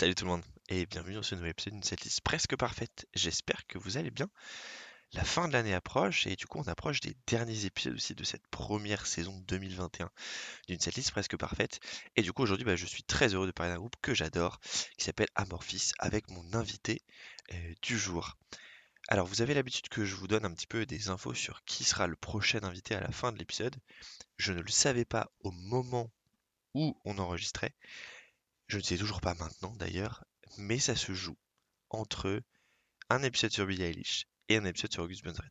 Salut tout le monde et bienvenue dans ce nouvel épisode d'une setlist presque parfaite. J'espère que vous allez bien. La fin de l'année approche et du coup on approche des derniers épisodes aussi de cette première saison 2021 d'une setlist presque parfaite. Et du coup aujourd'hui je suis très heureux de parler d'un groupe que j'adore qui s'appelle Amorphis avec mon invité du jour. Alors vous avez l'habitude que je vous donne un petit peu des infos sur qui sera le prochain invité à la fin de l'épisode. Je ne le savais pas au moment où on enregistrait. Je ne sais toujours pas maintenant d'ailleurs, mais ça se joue entre un épisode sur Billie Eilish et un épisode sur August Burns Red.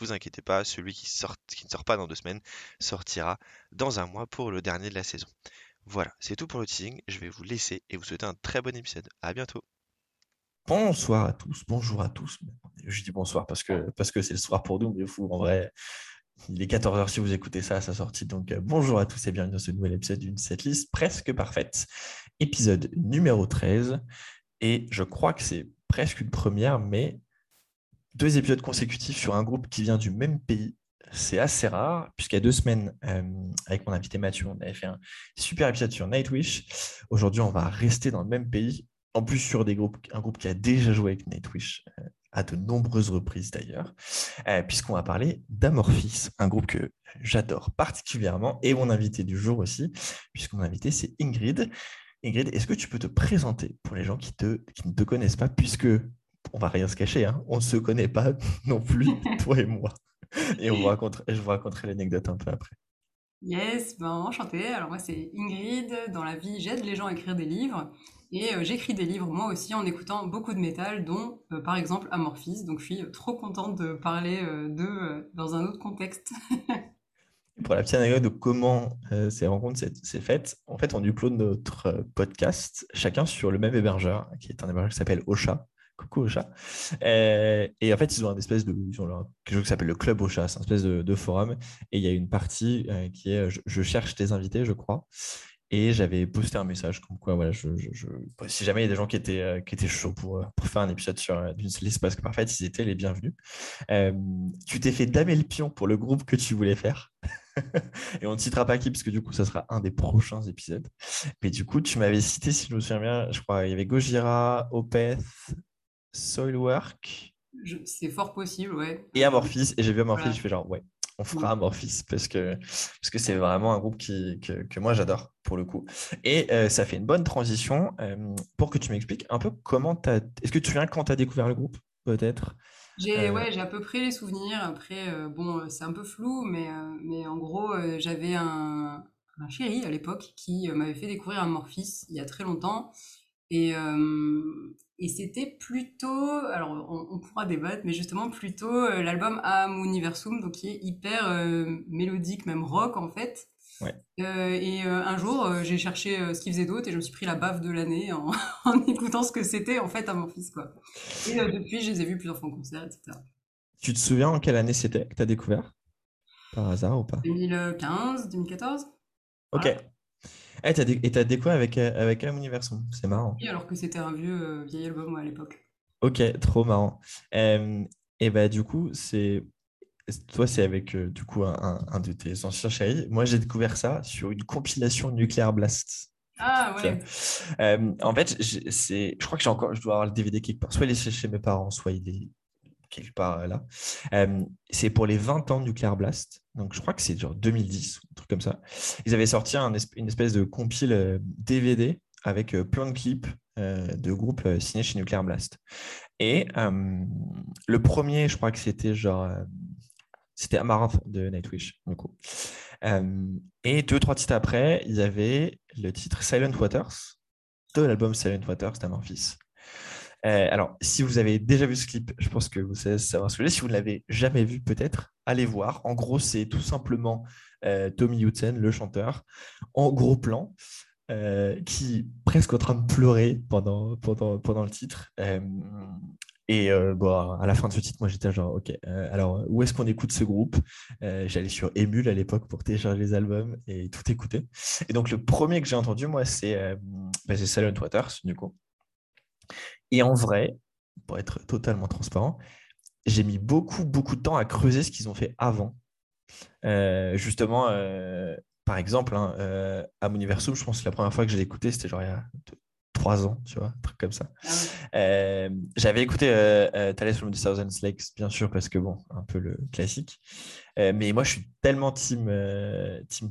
Vous inquiétez pas, celui qui ne sort pas dans 2 semaines sortira dans 1 mois pour le dernier de la saison. Voilà, c'est tout pour le teasing, je vais vous laisser et vous souhaiter un très bon épisode. À bientôt. Bonsoir à tous, bonjour à tous. Je dis bonsoir parce que c'est le soir pour nous, mais vous en vrai... Il est 14h si vous écoutez ça à sa sortie, donc bonjour à tous et bienvenue dans ce nouvel épisode d'une setlist presque parfaite, épisode numéro 13, et je crois que c'est presque une première, mais 2 épisodes consécutifs sur un groupe qui vient du même pays, c'est assez rare, puisqu'il y a 2 semaines, avec mon invité Mathieu, on avait fait un super épisode sur Nightwish, aujourd'hui on va rester dans le même pays, en plus sur un groupe qui a déjà joué avec Nightwish, à de nombreuses reprises d'ailleurs, puisqu'on va parler d'Amorphis, un groupe que j'adore particulièrement, et mon invité du jour aussi, puisque mon invité c'est Ingrid. Ingrid, est-ce que tu peux te présenter pour les gens qui ne te connaissent pas, puisque on va rien se cacher, hein, on ne se connaît pas non plus, toi et moi, et je vous raconterai l'anecdote un peu après. Yes, enchantée, alors moi c'est Ingrid, dans la vie j'aide les gens à écrire des livres, et j'écris des livres moi aussi en écoutant beaucoup de métal, dont par exemple Amorphis, donc je suis trop contente de parler d'eux dans un autre contexte. Pour la petite anecdote de comment ces rencontres s'est faite, en fait on upload notre podcast, chacun sur le même hébergeur, qui est un hébergeur qui s'appelle Ocha. Coucou Ocha. Et en fait, ils ont quelque chose qui s'appelle le Club Ocha, c'est un espèce de forum, et il y a une partie qui est je cherche des invités, je crois. Et j'avais posté un message comme quoi, voilà, si jamais il y a des gens qui étaient chauds pour faire un épisode sur une liste presque parfaite, ils étaient les bienvenus. Tu t'es fait damer le pion pour le groupe que tu voulais faire. Et on ne citera pas qui, parce que du coup, ça sera un des prochains épisodes. Mais du coup, tu m'avais cité, si je me souviens bien, je crois, il y avait Gojira, Opeth, Soilwork. C'est fort possible, ouais. Et Amorphis. Et j'ai vu Amorphis, voilà. Je fais genre, ouais. On fera Amorphis parce que c'est vraiment un groupe que moi j'adore pour le coup. Et ça fait une bonne transition pour que tu m'expliques un peu comment tu as... Est-ce que tu te souviens quand tu as découvert le groupe peut-être ? J'ai à peu près les souvenirs. Après, c'est un peu flou, mais en gros, j'avais un chéri à l'époque qui m'avait fait découvrir Amorphis il y a très longtemps. Et c'était plutôt, alors on pourra débattre, mais justement plutôt l'album Am Universum, donc qui est hyper mélodique, même rock en fait. Ouais. Et un jour, j'ai cherché ce qu'ils faisaient d'autre et je me suis pris la baffe de l'année en écoutant ce que c'était en fait Amorphis, quoi. Et depuis, je les ai vus plusieurs fois en concert, etc. Tu te souviens en quelle année c'était que tu as découvert ? Par hasard ou pas ? 2015, 2014. Ok. Voilà. Hey, t'as découvert avec Am Universum, c'est marrant. Oui, alors que c'était un vieil album à l'époque. Ok, trop marrant. Et bah du coup, toi c'est avec du coup un de tes anciens chéris. Moi j'ai découvert ça sur une compilation Nuclear Blast. Ah ouais. En fait, je crois que je dois avoir le DVD quelque part. Soit il est chez mes parents, soit il est quelque part là. C'est pour les 20 ans de Nuclear Blast. Donc, je crois que c'est genre 2010, un truc comme ça. Ils avaient sorti une espèce de compile DVD avec plein de clips de groupes signés chez Nuclear Blast. Et le premier, je crois que c'était genre... c'était Amaranth de Nightwish, du coup. Et 2-3 titres après, ils avaient le titre Silent Waters, de l'album Silent Waters d'Amorphis. Alors, si vous avez déjà vu ce clip, je pense que vous savez savoir ce que c'est. Si vous ne l'avez jamais vu, peut-être, allez voir. En gros, c'est tout simplement Tomi Joutsen, le chanteur, en gros plan, qui est presque en train de pleurer pendant le titre. À la fin de ce titre, moi, j'étais genre, OK, alors, où est-ce qu'on écoute ce groupe ? J'allais sur Emule à l'époque pour télécharger les albums et tout écouter. Et donc, le premier que j'ai entendu, moi, c'est Silent Waters, du coup. Et en vrai, pour être totalement transparent, j'ai mis beaucoup, beaucoup de temps à creuser ce qu'ils ont fait avant. Par exemple, Am Universum, je pense que la première fois que je l'ai écouté, c'était genre il y a 3 ans, tu vois, un truc comme ça. Ah ouais. J'avais écouté Tales from the Thousand Lakes, bien sûr, parce que bon, un peu le classique. Mais moi, je suis tellement team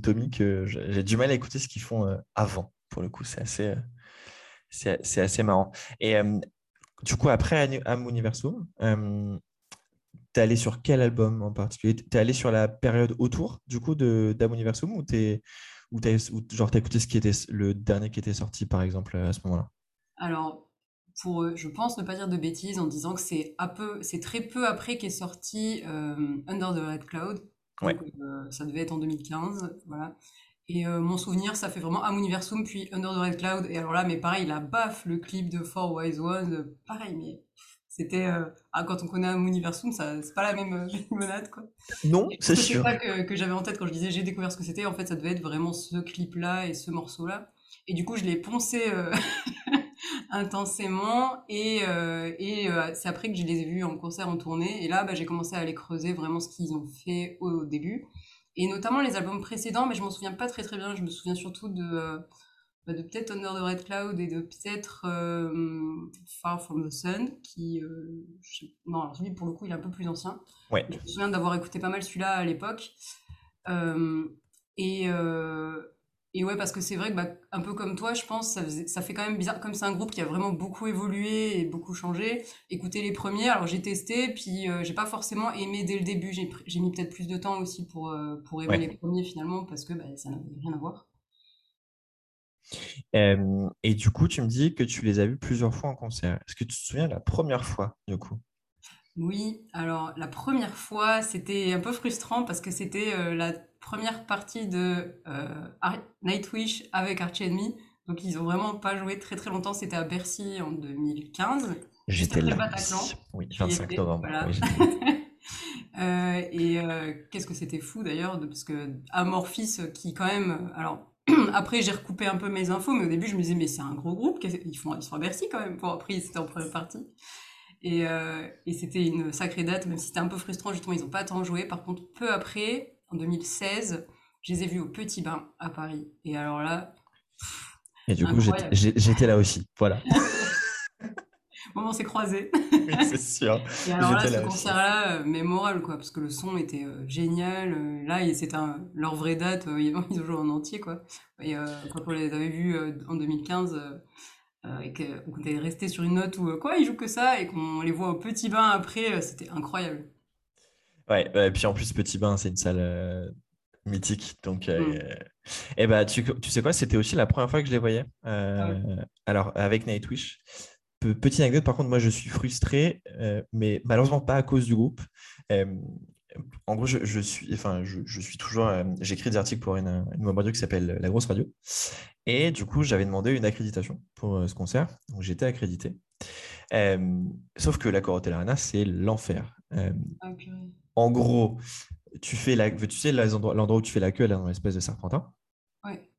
Tomi que j'ai du mal à écouter ce qu'ils font avant. Pour le coup, c'est assez marrant. Et du coup, après Am Universum, t'es allé sur quel album en particulier? T'es allé sur la période autour du coup d'Am Universum ou t'as écouté ce qui était le dernier qui était sorti par exemple à ce moment-là? Alors, pour je pense ne pas dire de bêtises en disant que c'est très peu après qu'est sorti Under the Red Cloud. Donc, ouais. Ça devait être en 2015, voilà. Et mon souvenir, ça fait vraiment Am Universum, puis Under the Red Cloud. Et alors là, mais pareil, la baffe, le clip de Four Wise Ones, pareil, mais c'était... quand on connaît Am Universum, ça, c'est pas la même limonade, quoi. Non, c'est sûr. C'est ça que j'avais en tête quand je disais j'ai découvert ce que c'était. En fait, ça devait être vraiment ce clip-là et ce morceau-là. Et du coup, je l'ai poncé intensément. Et c'est après que je les ai vus en concert, en tournée. Et là, j'ai commencé à aller creuser vraiment ce qu'ils ont fait au début. Et notamment les albums précédents, mais je m'en souviens pas très très bien. Je me souviens surtout de peut-être Under the Red Cloud et de peut-être Far From the Sun, qui... non, alors celui pour le coup, il est un peu plus ancien. Ouais. Je me souviens d'avoir écouté pas mal celui-là à l'époque. Et ouais, parce que c'est vrai que un peu comme toi, je pense, ça fait quand même bizarre, comme c'est un groupe qui a vraiment beaucoup évolué et beaucoup changé. Écouter les premiers, alors j'ai testé, puis j'ai pas forcément aimé dès le début. J'ai mis peut-être plus de temps aussi pour aimer les premiers finalement, parce que ça n'avait rien à voir. Et du coup, tu me dis que tu les as vus plusieurs fois en concert. Est-ce que tu te souviens de la première fois, du coup? Oui, alors la première fois, c'était un peu frustrant parce que c'était la première partie de Nightwish avec Arch Enemy. Donc, ils n'ont vraiment pas joué très très longtemps. C'était à Bercy en 2015. J'étais là. Bataclan, oui, 25 novembre. Voilà. Oui, et qu'est-ce que c'était fou d'ailleurs, parce que Amorphis qui quand même... Alors, après, j'ai recoupé un peu mes infos, mais au début, je me disais, mais c'est un gros groupe. Ils sont à Bercy quand même. Bon, après, c'était en première partie. Et c'était une sacrée date, même si c'était un peu frustrant, justement, ils n'ont pas tant joué. Par contre, peu après... En 2016, je les ai vus au Petit Bain à Paris. Et alors là... Et du coup, j'étais là aussi. Voilà. Bon, on s'est croisés. Oui, c'est sûr. Et alors là, ce concert-là, mémorable, quoi, parce que le son était génial. Là, c'était leur vraie date. Ils ont joué en entier, quoi. Et quand on les avait vus en 2015... et qu'on était resté sur une note où, ils jouent que ça, et qu'on les voit au Petit Bain après, c'était incroyable. Ouais, et puis en plus, Petit Bain, c'est une salle mythique. Donc, et tu sais quoi, c'était aussi la première fois que je les voyais. Alors, avec Nightwish. Petite anecdote, par contre, moi, je suis frustré, mais malheureusement pas à cause du groupe. En gros, je suis toujours... j'écris des articles pour une web radio qui s'appelle La Grosse Radio. Et du coup, j'avais demandé une accréditation pour ce concert. Donc, j'étais accrédité. Sauf que l'AccorHotels arena, c'est l'enfer. Okay. En gros, l'endroit où tu fais la queue, là, dans l'espèce de Serpentin. Ouais.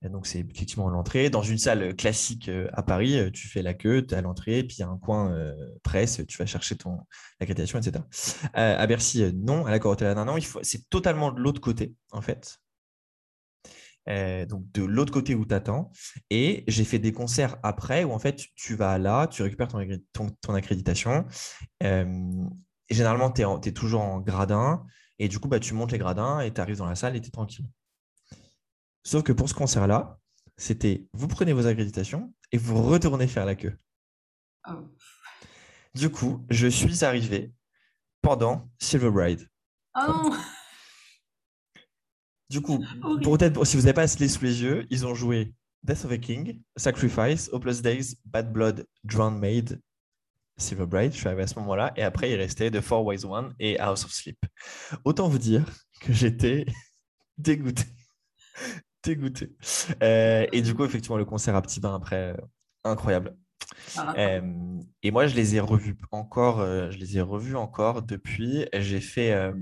Et donc, c'est effectivement l'entrée. Dans une salle classique à Paris, tu fais la queue, tu es à l'entrée, puis il y a un coin presse, tu vas chercher ton accréditation, etc. À Bercy, non. À l'AccorHotels arena, non. C'est totalement de l'autre côté, en fait. Donc, de l'autre côté où tu attends. Et j'ai fait des concerts après où, en fait, tu vas là, tu récupères ton accréditation. Et généralement, tu es toujours en gradin. Et du coup, tu montes les gradins et tu arrives dans la salle et tu es tranquille. Sauf que pour ce concert-là, c'était vous prenez vos accréditations et vous retournez faire la queue. Oh. Du coup, je suis arrivé pendant Silver Bride. Oh. Du coup, si vous n'avez pas les sous les yeux, ils ont joué Death of a King, Sacrifice, Hopeless Days, Bad Blood, Drowned Maid, Silver Bride, je suis arrivé à ce moment-là, et après il restait The Four Wise Ones et House of Sleep. Autant vous dire que j'étais dégoûté. Dégoûté. Et du coup, effectivement, le concert à Petit Bain après, incroyable. Et moi, je les ai revus encore depuis. J'ai fait...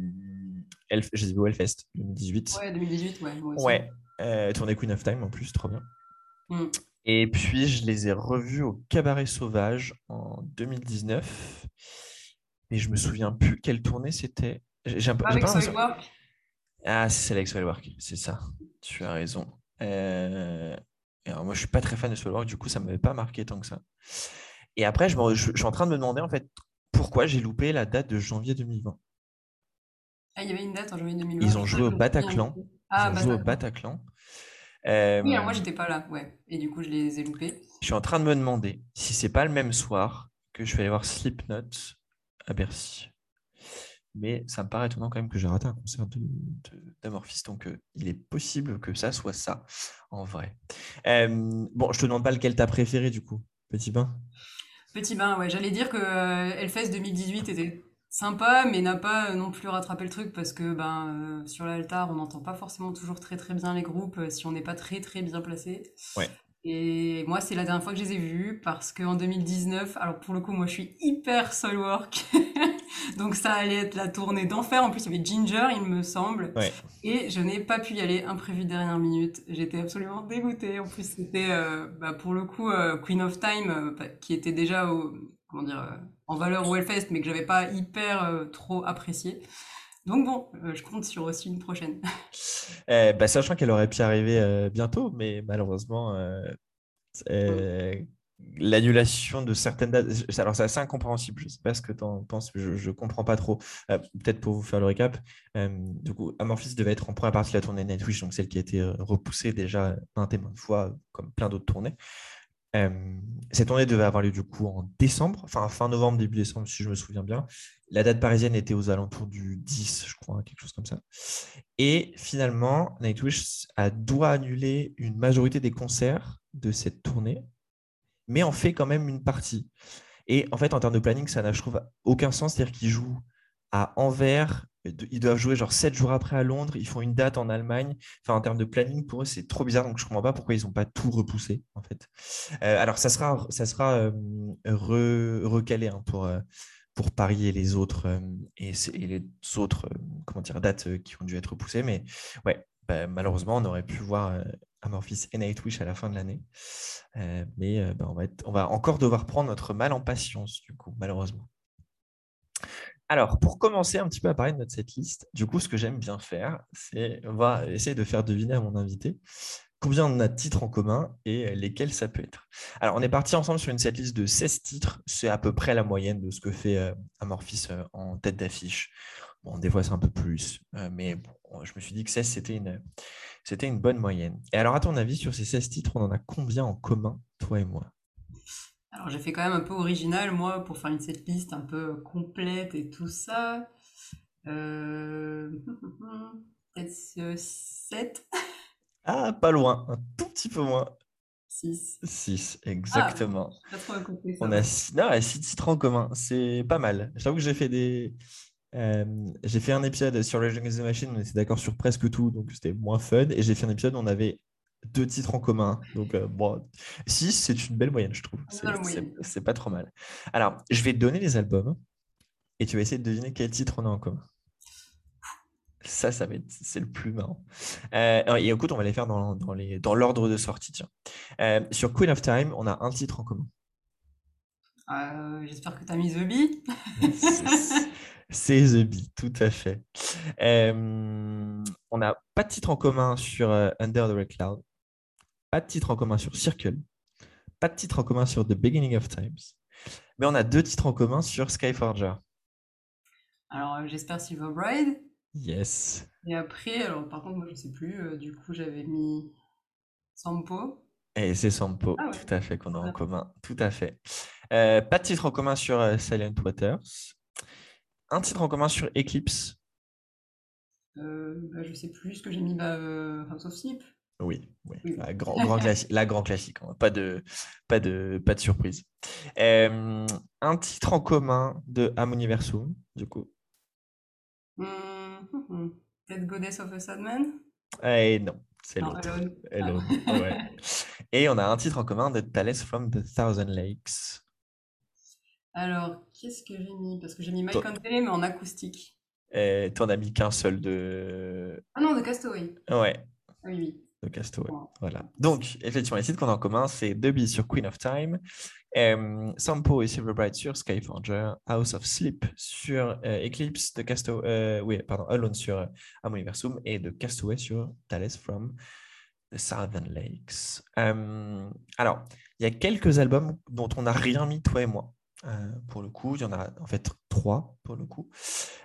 j'ai vu Hellfest 2018. Ouais, 2018, ouais. Ouais, tournée Queen of Time en plus, trop bien. Mm. Et puis, je les ai revus au Cabaret Sauvage en 2019. Et je me souviens plus quelle tournée c'était. Avec Soilwork. Ah, c'est celle avec Swellwork, c'est ça. Tu as raison. Et alors, moi, je ne suis pas très fan de Swellwork, du coup, ça ne m'avait pas marqué tant que ça. Et après, je suis en train de me demander en fait pourquoi j'ai loupé la date de janvier 2020. Ah, il y avait une date en janvier 2020. Ils ont joué au Bataclan. Oui, alors moi, je n'étais pas là, ouais. Et du coup, je les ai loupés. Je suis en train de me demander si ce n'est pas le même soir que je vais aller voir Slipknot à Bercy. Mais ça me paraît étonnant quand même que j'ai raté un concert d'Amorphis. Donc, il est possible que ça soit ça, en vrai. Bon, je ne te demande pas lequel tu as préféré, du coup. Petit Bain. Petit Bain, ouais. J'allais dire que Hellfest 2018 était sympa, mais n'a pas non plus rattrapé le truc parce que sur l'altar, on n'entend pas forcément toujours très, très bien les groupes si on n'est pas très, très bien placé. Ouais. Et moi, c'est la dernière fois que je les ai vus parce qu'en 2019, alors pour le coup, moi, je suis hyper Soilwork. Donc, ça allait être la tournée d'enfer. En plus, il y avait Ginger, il me semble. Ouais. Et je n'ai pas pu y aller, imprévu dernière minute. J'étais absolument dégoûtée. En plus, c'était pour le coup Queen of Time qui était déjà en valeur au Hellfest, mais que je n'avais pas hyper trop apprécié. Donc bon, je compte sur aussi une prochaine. Sachant qu'elle aurait pu arriver bientôt, mais malheureusement, l'annulation de certaines dates... Alors, c'est assez incompréhensible, je ne sais pas ce que tu en penses, je ne comprends pas trop. Peut-être pour vous faire le récap, du coup, Amorphis devait être en première partie de la tournée Nightwish, donc celle qui a été repoussée déjà maintes et maintes fois, comme plein d'autres tournées. Cette tournée devait avoir lieu du coup en décembre, enfin fin novembre, début décembre, si je me souviens bien. La date parisienne était aux alentours du 10, je crois, quelque chose comme ça. Et finalement, Nightwish doit annuler une majorité des concerts de cette tournée, mais en fait quand même une partie. Et en fait, en termes de planning, ça n'a, je trouve, aucun sens. C'est-à-dire qu'ils jouent à Anvers, ils doivent jouer genre 7 jours après à Londres, ils font une date en Allemagne. Enfin, en termes de planning, pour eux, c'est trop bizarre. Donc, je ne comprends pas pourquoi ils n'ont pas tout repoussé, en fait. Alors, ça sera recalé hein, pour Paris et les autres, dates qui ont dû être repoussées. Mais ouais, malheureusement, on aurait pu voir Amorphis et Nightwish à la fin de l'année. On va encore devoir prendre notre mal en patience, du coup, malheureusement. Alors, pour commencer un petit peu à parler de notre setlist, du coup, ce que j'aime bien faire, c'est on va essayer de faire deviner à mon invité combien on a de titres en commun et lesquels ça peut être. Alors, on est parti ensemble sur une setlist de 16 titres. C'est à peu près la moyenne de ce que fait Amorphis en tête d'affiche. Bon, des fois, c'est un peu plus, mais bon, je me suis dit que 16, c'était une bonne moyenne. Et alors, à ton avis, sur ces 16 titres, on en a combien en commun, toi et moi ? Alors, j'ai fait quand même un peu original, moi, pour faire une setlist un peu complète et tout ça. Peut-être 7. Ah, pas loin, un tout petit peu moins. 6. 6, exactement. Ah, j'ai pas trop à compter, ça. On a 6 titres en commun, c'est pas mal. J'avoue que j'ai fait j'ai fait un épisode sur Rage Against the Machine, on était d'accord sur presque tout, donc c'était moins fun. Et j'ai fait un épisode où on avait 2 titres en commun, donc 6, c'est une belle moyenne, je trouve. C'est pas trop mal. Alors, je vais te donner les albums et tu vas essayer de deviner quel titre on a en commun. Ça va être, c'est le plus marrant. Et écoute, on va les faire dans l'ordre de sortie. Tiens. Sur Queen of Time, on a un titre en commun. J'espère que tu as mis The Bee. C'est The Bee, tout à fait. On n'a pas de titre en commun sur Under the Red Cloud, pas de titre en commun sur Circle, pas de titre en commun sur The Beginning of Times, mais on a 2 titres en commun sur Skyforger. Alors, j'espère Silver Bride. Yes. Et après, alors par contre, moi je ne sais plus, du coup j'avais mis Sampo. Et c'est Sampo, ah, ouais. Tout à fait, qu'on a en commun, tout à fait. Pas de titre en commun sur Silent Waters. Un titre en commun sur Eclipse. Je sais plus ce que j'ai mis, House of Sleep. Oui. La grande classique, hein. Pas de surprise. Un titre en commun de Amuniversum, du coup. Peut-être Goddess of a Sadman. Et non, c'est l'autre. Hello. Ouais. Et on a un titre en commun de Thales from the Thousand Lakes. Alors, qu'est-ce que j'ai mis ? Parce que j'ai mis My Country, mais en acoustique. Et t'en as mis qu'un seul de... Ah non, de Castaway. Ouais. Oui. De Castaway, ouais. Voilà. Donc, effectivement, les titres qu'on a en commun, c'est The Bee sur Queen of Time, Sampo et Silverbright sur Skyforger, House of Sleep sur Eclipse, Alone sur Amuniversum et de Castaway sur Thales from Southern Lakes. Alors, il y a quelques albums dont on n'a rien mis, toi et moi. Pour le coup, il y en a en fait 3 pour le coup.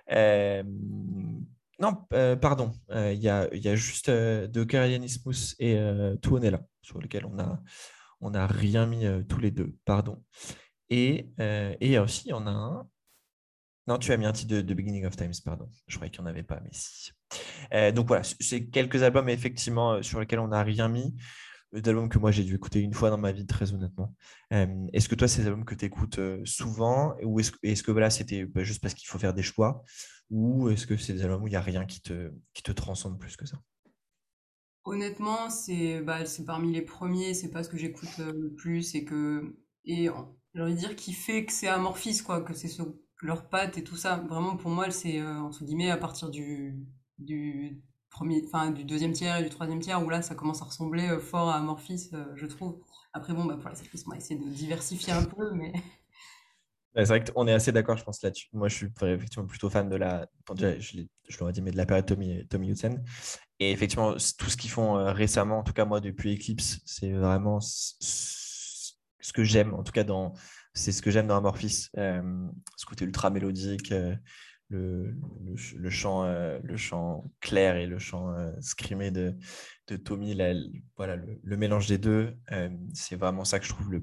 Pardon. Il y a juste de Karelianismus et Tuonela sur lesquels on n'a rien mis tous les deux. Pardon. Et aussi, il y en a un. Non, tu as mis un titre de Beginning of Times, pardon. Je croyais qu'il n'y en avait pas, mais si. Donc voilà, c'est quelques albums, effectivement, sur lesquels on n'a rien mis. Des albums que moi, j'ai dû écouter une fois dans ma vie, très honnêtement. Est-ce que toi, c'est des albums que tu écoutes souvent, ou est-ce que voilà, c'était juste parce qu'il faut faire des choix, ou est-ce que c'est des albums où il n'y a rien qui te transcende plus que ça? Honnêtement, c'est parmi les premiers, c'est pas ce que j'écoute le plus, et j'ai envie de dire qui fait que c'est Amorphis, quoi, que c'est ce... leurs pattes et tout ça. Vraiment, pour moi, c'est, entre guillemets, à partir du premier, enfin, du deuxième tiers et du troisième tiers, où là, ça commence à ressembler fort à Amorphis, je trouve. Après, pour la selfies, on va essayer de diversifier un peu, mais... C'est vrai qu'on est assez d'accord, je pense, là-dessus. Moi, je suis effectivement plutôt fan de la... je l'aurais dit, mais de la période Tomi Joutsen. Et effectivement, tout ce qu'ils font récemment, en tout cas, moi, depuis Eclipse, c'est vraiment ce que j'aime, en tout cas, dans... C'est ce que j'aime dans Amorphis, ce côté ultra mélodique, le chant clair et le chant screamé de Tomi, le mélange des deux, c'est vraiment ça que je trouve le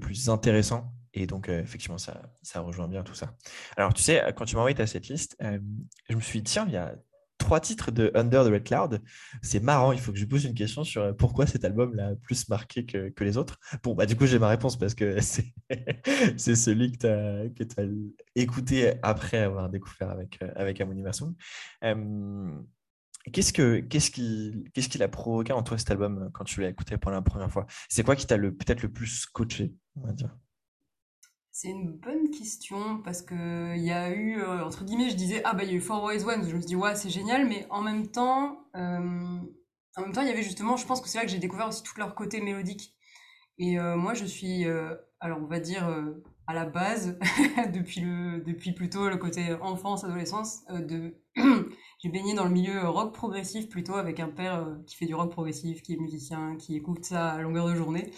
plus intéressant. Et donc, effectivement, ça rejoint bien tout ça. Alors, tu sais, quand tu m'as envoyé cette liste, je me suis dit, tiens, il y a 3 titres de Under the Red Cloud. C'est marrant, il faut que je pose une question sur pourquoi cet album l'a plus marqué que les autres. Bon, bah du coup, j'ai ma réponse parce que c'est, c'est celui que t'as écouté après avoir découvert avec Amon Immersion. Qu'est-ce qu'il a provoqué en toi, cet album, quand tu l'as écouté pour la première fois? C'est quoi qui t'a peut-être le plus scotché, on va dire? C'est une bonne question, parce que il y a eu, entre guillemets, je disais, il y a eu Four Wise Ones, je me suis dit, ouais, c'est génial, mais en même temps, il y avait justement, je pense que c'est là que j'ai découvert aussi tout leur côté mélodique. Et moi, je suis, on va dire, à la base, depuis plutôt le côté enfance, adolescence, j'ai baigné dans le milieu rock progressif plutôt, avec un père qui fait du rock progressif, qui est musicien, qui écoute ça à longueur de journée.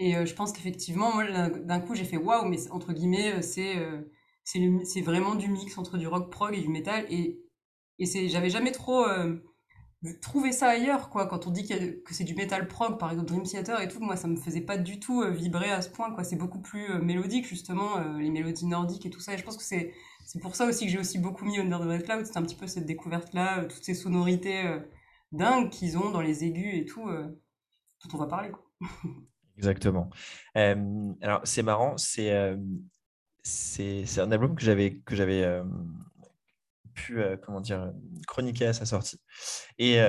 Et je pense qu'effectivement, moi, d'un coup, j'ai fait waouh, mais entre guillemets, c'est vraiment du mix entre du rock prog et du métal. Et j'avais jamais trop trouvé ça ailleurs, quoi. Quand on dit que c'est du métal prog, par exemple Dream Theater et tout, moi, ça me faisait pas du tout vibrer à ce point, quoi. C'est beaucoup plus mélodique, justement, les mélodies nordiques et tout ça. Et je pense que c'est pour ça aussi que j'ai aussi beaucoup mis Under the Red Cloud. C'est un petit peu cette découverte-là, toutes ces sonorités dingues qu'ils ont dans les aigus et tout, dont on va parler, quoi. Exactement. Alors c'est marrant, c'est un album que j'avais pu chroniquer à sa sortie. Et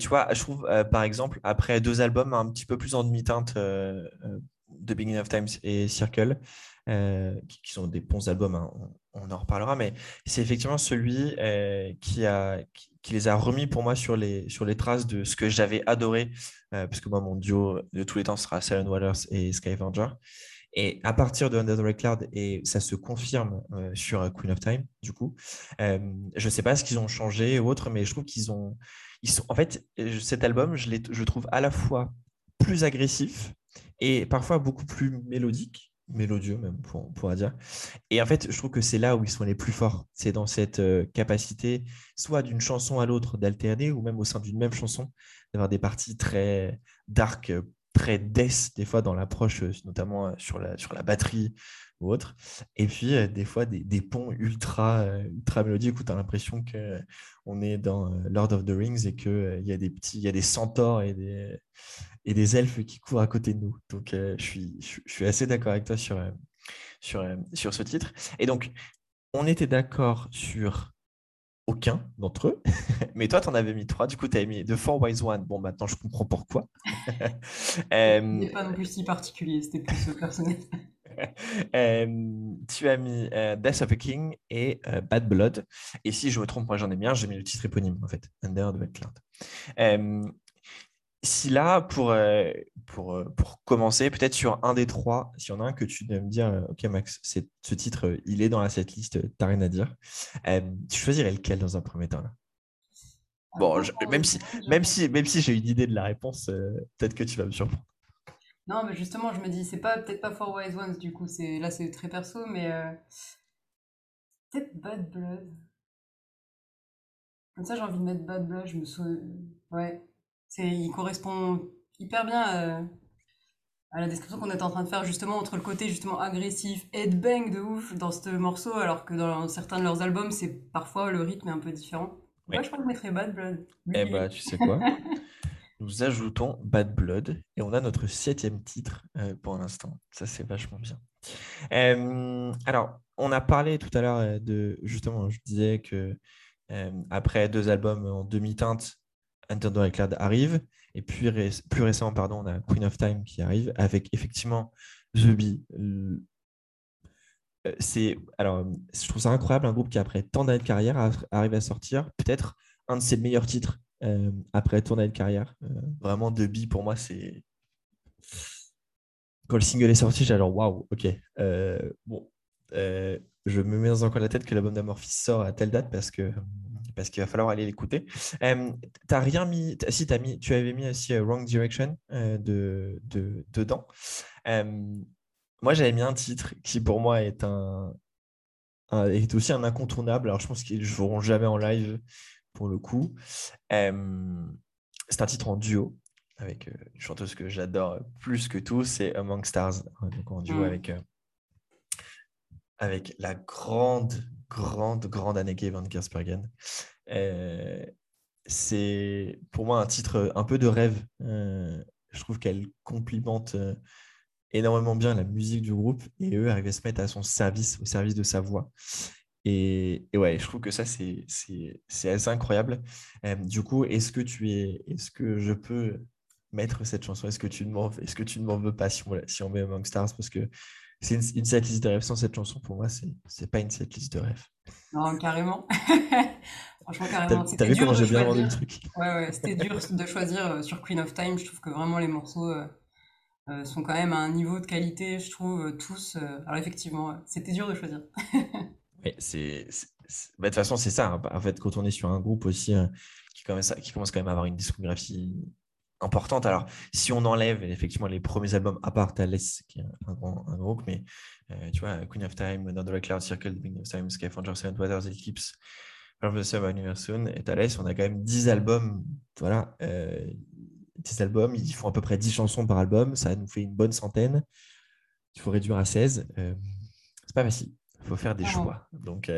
tu vois, je trouve par exemple après 2 albums un petit peu plus en demi-teinte, The Beginning of Times et Circle, qui sont des bons albums, hein, on en reparlera, mais c'est effectivement celui qui les a remis pour moi sur les traces de ce que j'avais adoré, parce que moi, mon duo de tous les temps sera Silent Waters et Skyvenger. Et à partir de Under the Red Cloud, et ça se confirme sur Queen of Time, du coup, je ne sais pas ce qu'ils ont changé ou autre, mais je trouve qu'ils sont... En fait, cet album, je trouve à la fois plus agressif et parfois beaucoup plus mélodieux même, on pourra dire. Et en fait, je trouve que c'est là où ils sont les plus forts. C'est dans cette capacité, soit d'une chanson à l'autre, d'alterner, ou même au sein d'une même chanson, d'avoir des parties très dark, très death, des fois dans l'approche, notamment sur la batterie ou autre. Et puis, des fois, des ponts ultra mélodiques où tu as l'impression qu'on est dans Lord of the Rings et qu'il y a des centaures et des elfes qui courent à côté de nous. Donc, je suis assez d'accord avec toi sur ce titre. Et donc, on était d'accord sur aucun d'entre eux. Mais toi, tu en avais mis 3. Du coup, tu avais mis The Four Wise Ones. Bon, maintenant, je comprends pourquoi. C'était pas non plus si particulier. C'était plus personnel. Tu as mis Death of a King et Bad Blood. Et si je me trompe, moi j'en ai mis un, j'ai mis le titre éponyme en fait, Under the Red Cloud. Si là, pour commencer, peut-être sur un des 3, s'il y en a un que tu dois me dire, ok Max, ce titre il est dans la setlist, t'as rien à dire, tu choisirais lequel dans un premier temps là? Bon, même si j'ai une idée de la réponse, peut-être que tu vas me surprendre. Non, mais justement, je me dis, c'est pas peut-être pas Four Wise Ones, du coup, c'est là, c'est très perso, mais peut-être Bad Blood. Comme ça, j'ai envie de mettre Bad Blood. Ouais, il correspond hyper bien à la description qu'on était en train de faire, justement, entre le côté justement agressif, headbang de ouf dans ce morceau, alors que dans certains de leurs albums, c'est parfois le rythme est un peu différent. Ouais. Moi, je crois que je mettrais Bad Blood. Oui. Eh bah, tu sais quoi, nous ajoutons Bad Blood et on a notre 7e titre pour l'instant. Ça, c'est vachement bien. Alors, on a parlé tout à l'heure de... Justement, je disais que après 2 albums en demi-teinte, Under the Cloud arrive. Et puis, plus récemment, on a Queen of Time qui arrive avec, effectivement, The Bee. Alors, je trouve ça incroyable, un groupe qui, après tant d'années de carrière, arrive à sortir peut-être un de ses meilleurs titres après tant d'années de carrière. Vraiment, The Bee, pour moi, c'est... Quand le single est sorti, j'ai genre, waouh, ok. Je me mets dans un coin de la tête que l'album d'Amorphis sort à telle date parce qu'il va falloir aller l'écouter. T'as rien mis... Si, tu avais mis aussi Wrong Direction dedans. Moi, j'avais mis un titre qui, pour moi, est aussi un incontournable. Alors, je pense qu'ils ne joueront jamais en live, pour le coup. C'est un titre en duo, avec une chanteuse que j'adore plus que tout, c'est Among Stars. Donc, en duo avec la grande Anneke van Giersbergen. C'est, pour moi, un titre un peu de rêve. Je trouve qu'elle complimente... énormément bien la musique du groupe et eux arrivaient à se mettre à son service, au service de sa voix. Et ouais, je trouve que ça, c'est assez incroyable. Du coup, est-ce que je peux mettre cette chanson ? Est-ce que tu ne m'en veux pas si on met Among Stars ? Parce que c'est une setlist de rêve sans cette chanson, pour moi, c'est pas une setlist de rêve. Non, carrément. Franchement, carrément. T'as vu comment j'ai bien vendu le truc ? Ouais, c'était dur de choisir sur Queen of Time. Je trouve que vraiment les morceaux... sont quand même à un niveau de qualité, je trouve, tous. Alors effectivement, c'était dur de choisir. Mais de toute façon, c'est ça. Hein. En fait, quand on est sur un groupe aussi qui commence quand même à avoir une discographie importante. Alors, si on enlève effectivement les premiers albums, à part Thales, qui est un groupe, mais tu vois, Queen of Time, Under the Cloud Circle, The Queen of Time, Skyforger, Seven Waters, Eclipse, Love the Summer, Universum et Thales, on a quand même 10 albums. Voilà. 10 albums, ils font à peu près 10 chansons par album, ça nous fait une bonne centaine. Il faut réduire à 16. C'est pas facile, il faut faire des choix. Donc,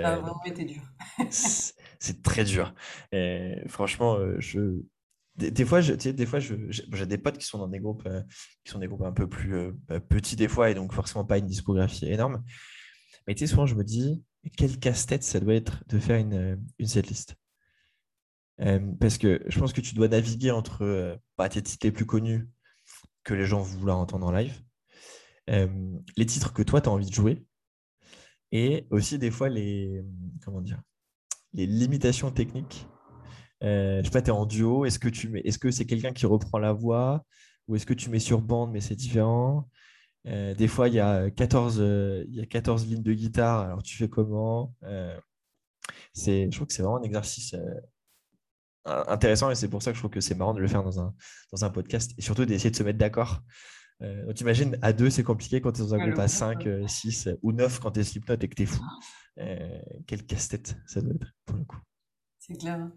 c'était dur. C'est très dur. Et franchement, j'ai des potes qui sont dans des groupes, un peu plus petits des fois, et donc forcément pas une discographie énorme. Mais tu sais, souvent je me dis, quel casse-tête ça doit être de faire une setlist. Parce que je pense que tu dois naviguer entre tes titres les plus connus que les gens vouloir entendre en live, les titres que toi tu as envie de jouer, et aussi des fois les limitations techniques. Je sais pas, tu es en duo, est-ce que c'est quelqu'un qui reprend la voix, ou est-ce que tu mets sur bande mais c'est différent. Des fois il y a 14 lignes de guitare, alors tu fais comment. Je trouve que c'est vraiment un exercice intéressant, et c'est pour ça que je trouve que c'est marrant de le faire dans un podcast, et surtout d'essayer de se mettre d'accord. Donc t'imagines, à 2 c'est compliqué, quand t'es dans un groupe à 5, 6 ou 9 quand t'es Slipknot et que t'es fou. Quel casse-tête ça doit être, pour le coup. C'est clair.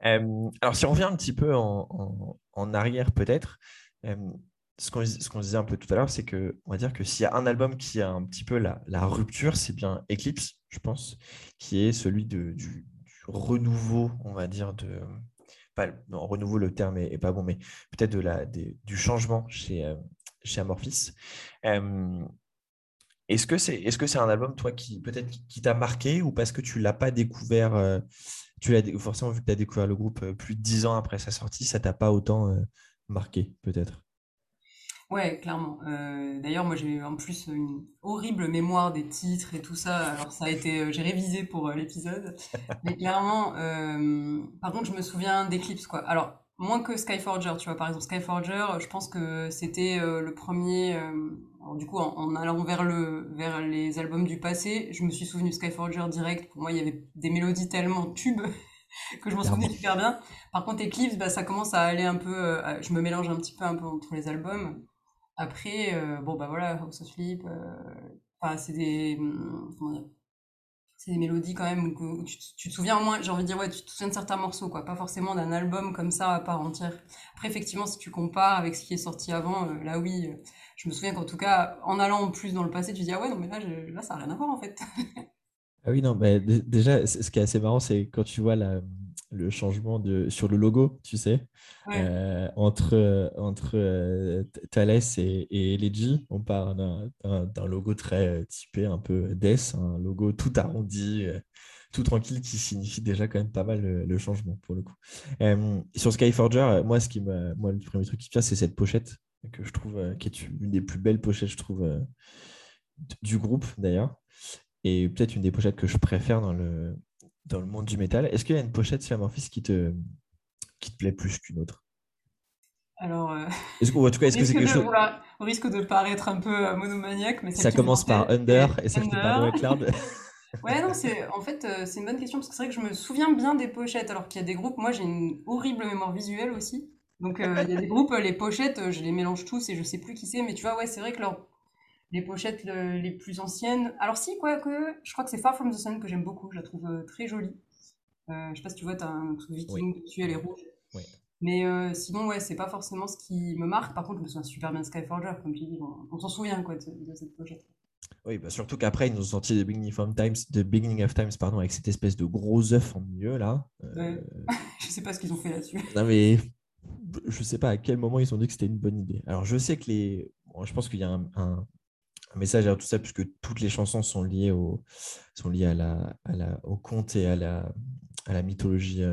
Alors si on revient un petit peu en arrière peut-être, ce qu'on disait un peu tout à l'heure, c'est que on va dire que s'il y a un album qui a un petit peu la rupture, c'est bien Eclipse, je pense, qui est celui du renouveau, on va dire, renouveau, le terme est pas bon, mais peut-être du changement chez Amorphis. Est-ce que c'est un album, toi, qui peut-être qui t'a marqué, ou parce que tu l'as pas découvert, forcément, vu que tu as découvert le groupe plus de 10 ans après sa sortie, ça t'a pas autant marqué, peut-être. Ouais, clairement. D'ailleurs, moi, j'ai eu en plus une horrible mémoire des titres et tout ça. Alors, j'ai révisé pour l'épisode. Mais clairement, par contre, je me souviens d'Eclipse, quoi. Alors, moins que Skyforger, tu vois. Par exemple, Skyforger, je pense que c'était le premier... Alors, du coup, en allant vers les albums du passé, je me suis souvenu de Skyforger direct. Pour moi, il y avait des mélodies tellement tubes que je m'en souvenais super bien. Par contre, Eclipse, bah, ça commence à aller un peu... je me mélange un peu entre les albums. Après, bon, bah voilà, House of Sleep, c'est des... Comment dire ? C'est des mélodies quand même où tu te souviens au moins, j'ai envie de dire, ouais, tu te souviens de certains morceaux, quoi, pas forcément d'un album comme ça à part entière. Après, effectivement, si tu compares avec ce qui est sorti avant, là oui, je me souviens qu'en tout cas, en allant en plus dans le passé, tu te dis, ah ouais, non, mais là ça n'a rien à voir en fait. Ah oui, non, mais déjà, ce qui est assez marrant, c'est quand tu vois le changement sur le logo, tu sais, ouais. entre Thales et Elegy, on part d'un logo très typé, un peu death, un logo tout arrondi, tout tranquille, qui signifie déjà quand même pas mal le changement, pour le coup. Sur Skyforger, moi, le premier truc qui vient, c'est cette pochette, que je trouve, qui est une des plus belles pochettes, je trouve, du groupe, d'ailleurs. Et peut-être une des pochettes que je préfère dans le monde du métal. Est-ce qu'il y a une pochette sur Amorphis qui te plaît plus qu'une autre ? Alors, au risque de paraître un peu monomaniaque, mais ça commence par Under et celle qui parle de Cloud. Ouais, non, c'est une bonne question parce que c'est vrai que je me souviens bien des pochettes, alors qu'il y a des groupes. Moi, j'ai une horrible mémoire visuelle aussi, donc il y a des groupes, les pochettes, je les mélange tous et je sais plus qui c'est. Mais tu vois, ouais, c'est vrai que les pochettes les plus anciennes. Alors si, quoique, je crois que c'est Far From The Sun que j'aime beaucoup. Je la trouve très jolie. Je sais pas si tu vois, t'as un truc viking dessus, elle est rouge. Oui. Mais sinon, ouais, c'est pas forcément ce qui me marque. Par contre, je me souviens super bien de Skyforger, comme tu dis. On s'en souvient, quoi, de cette pochette. Oui, bah surtout qu'après, ils nous ont sorti The Beginning of Times, avec cette espèce de gros œuf en milieu, là. Je sais pas ce qu'ils ont fait là-dessus. Non, mais... Je sais pas à quel moment ils ont dit que c'était une bonne idée. Alors, je sais que je pense qu'il y a un message à tout ça, puisque toutes les chansons sont liées au conte et à la mythologie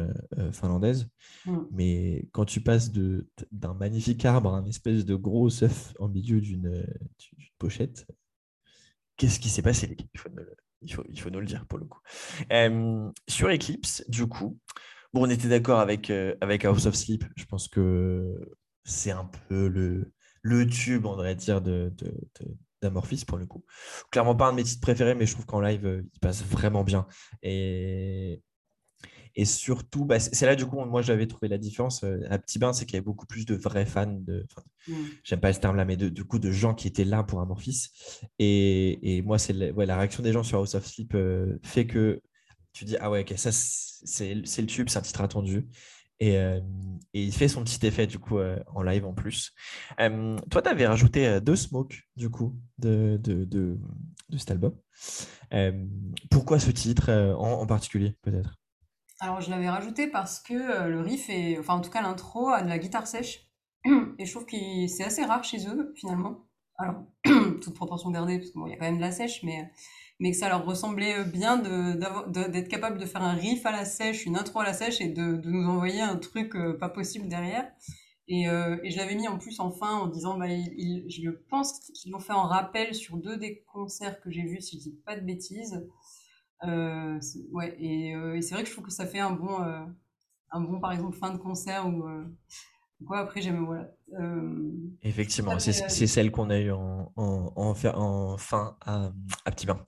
finlandaise. Mmh. Mais quand tu passes d'un magnifique arbre à un espèce de gros œuf en milieu d'une pochette, qu'est-ce qui s'est passé, les gars ? Il faut nous le dire, pour le coup. Sur Eclipse, du coup, bon, on était d'accord avec House of Sleep. Je pense que c'est un peu le tube, on devrait dire, d'Amorphis, pour le coup. Clairement pas un de mes titres préférés, mais je trouve qu'en live, il passe vraiment bien. Et surtout, bah, c'est là, du coup, moi, j'avais trouvé la différence à Petit Bain, c'est qu'il y avait beaucoup plus de vrais fans, j'aime pas ce terme-là, mais du coup, de gens qui étaient là pour Amorphis. Et moi, c'est la réaction des gens sur House of Sleep fait que tu dis, ah ouais, ok, ça, c'est le tube, c'est un titre attendu. Et il fait son petit effet, du coup, en live en plus. Toi, tu avais rajouté deux smokes, du coup, de cet album. Pourquoi ce titre en particulier, peut-être ? Alors, je l'avais rajouté parce que le riff, en tout cas l'intro, a de la guitare sèche. Et je trouve que c'est assez rare chez eux, finalement. Alors, toute proportion gardée, parce qu'il y a quand même de la sèche, mais que ça leur ressemblait bien d'être capable de faire un riff à la sèche, une intro à la sèche, et de nous envoyer un truc pas possible derrière. Et je l'avais mis en plus en fin en disant, bah, je pense qu'ils l'ont fait en rappel sur deux des concerts que j'ai vus, si je dis pas de bêtises. Et c'est vrai que je trouve que ça fait un bon par exemple, fin de concert où... Après, j'aime, voilà. Effectivement, c'est celle qu'on a eue en fin à Petit Bain.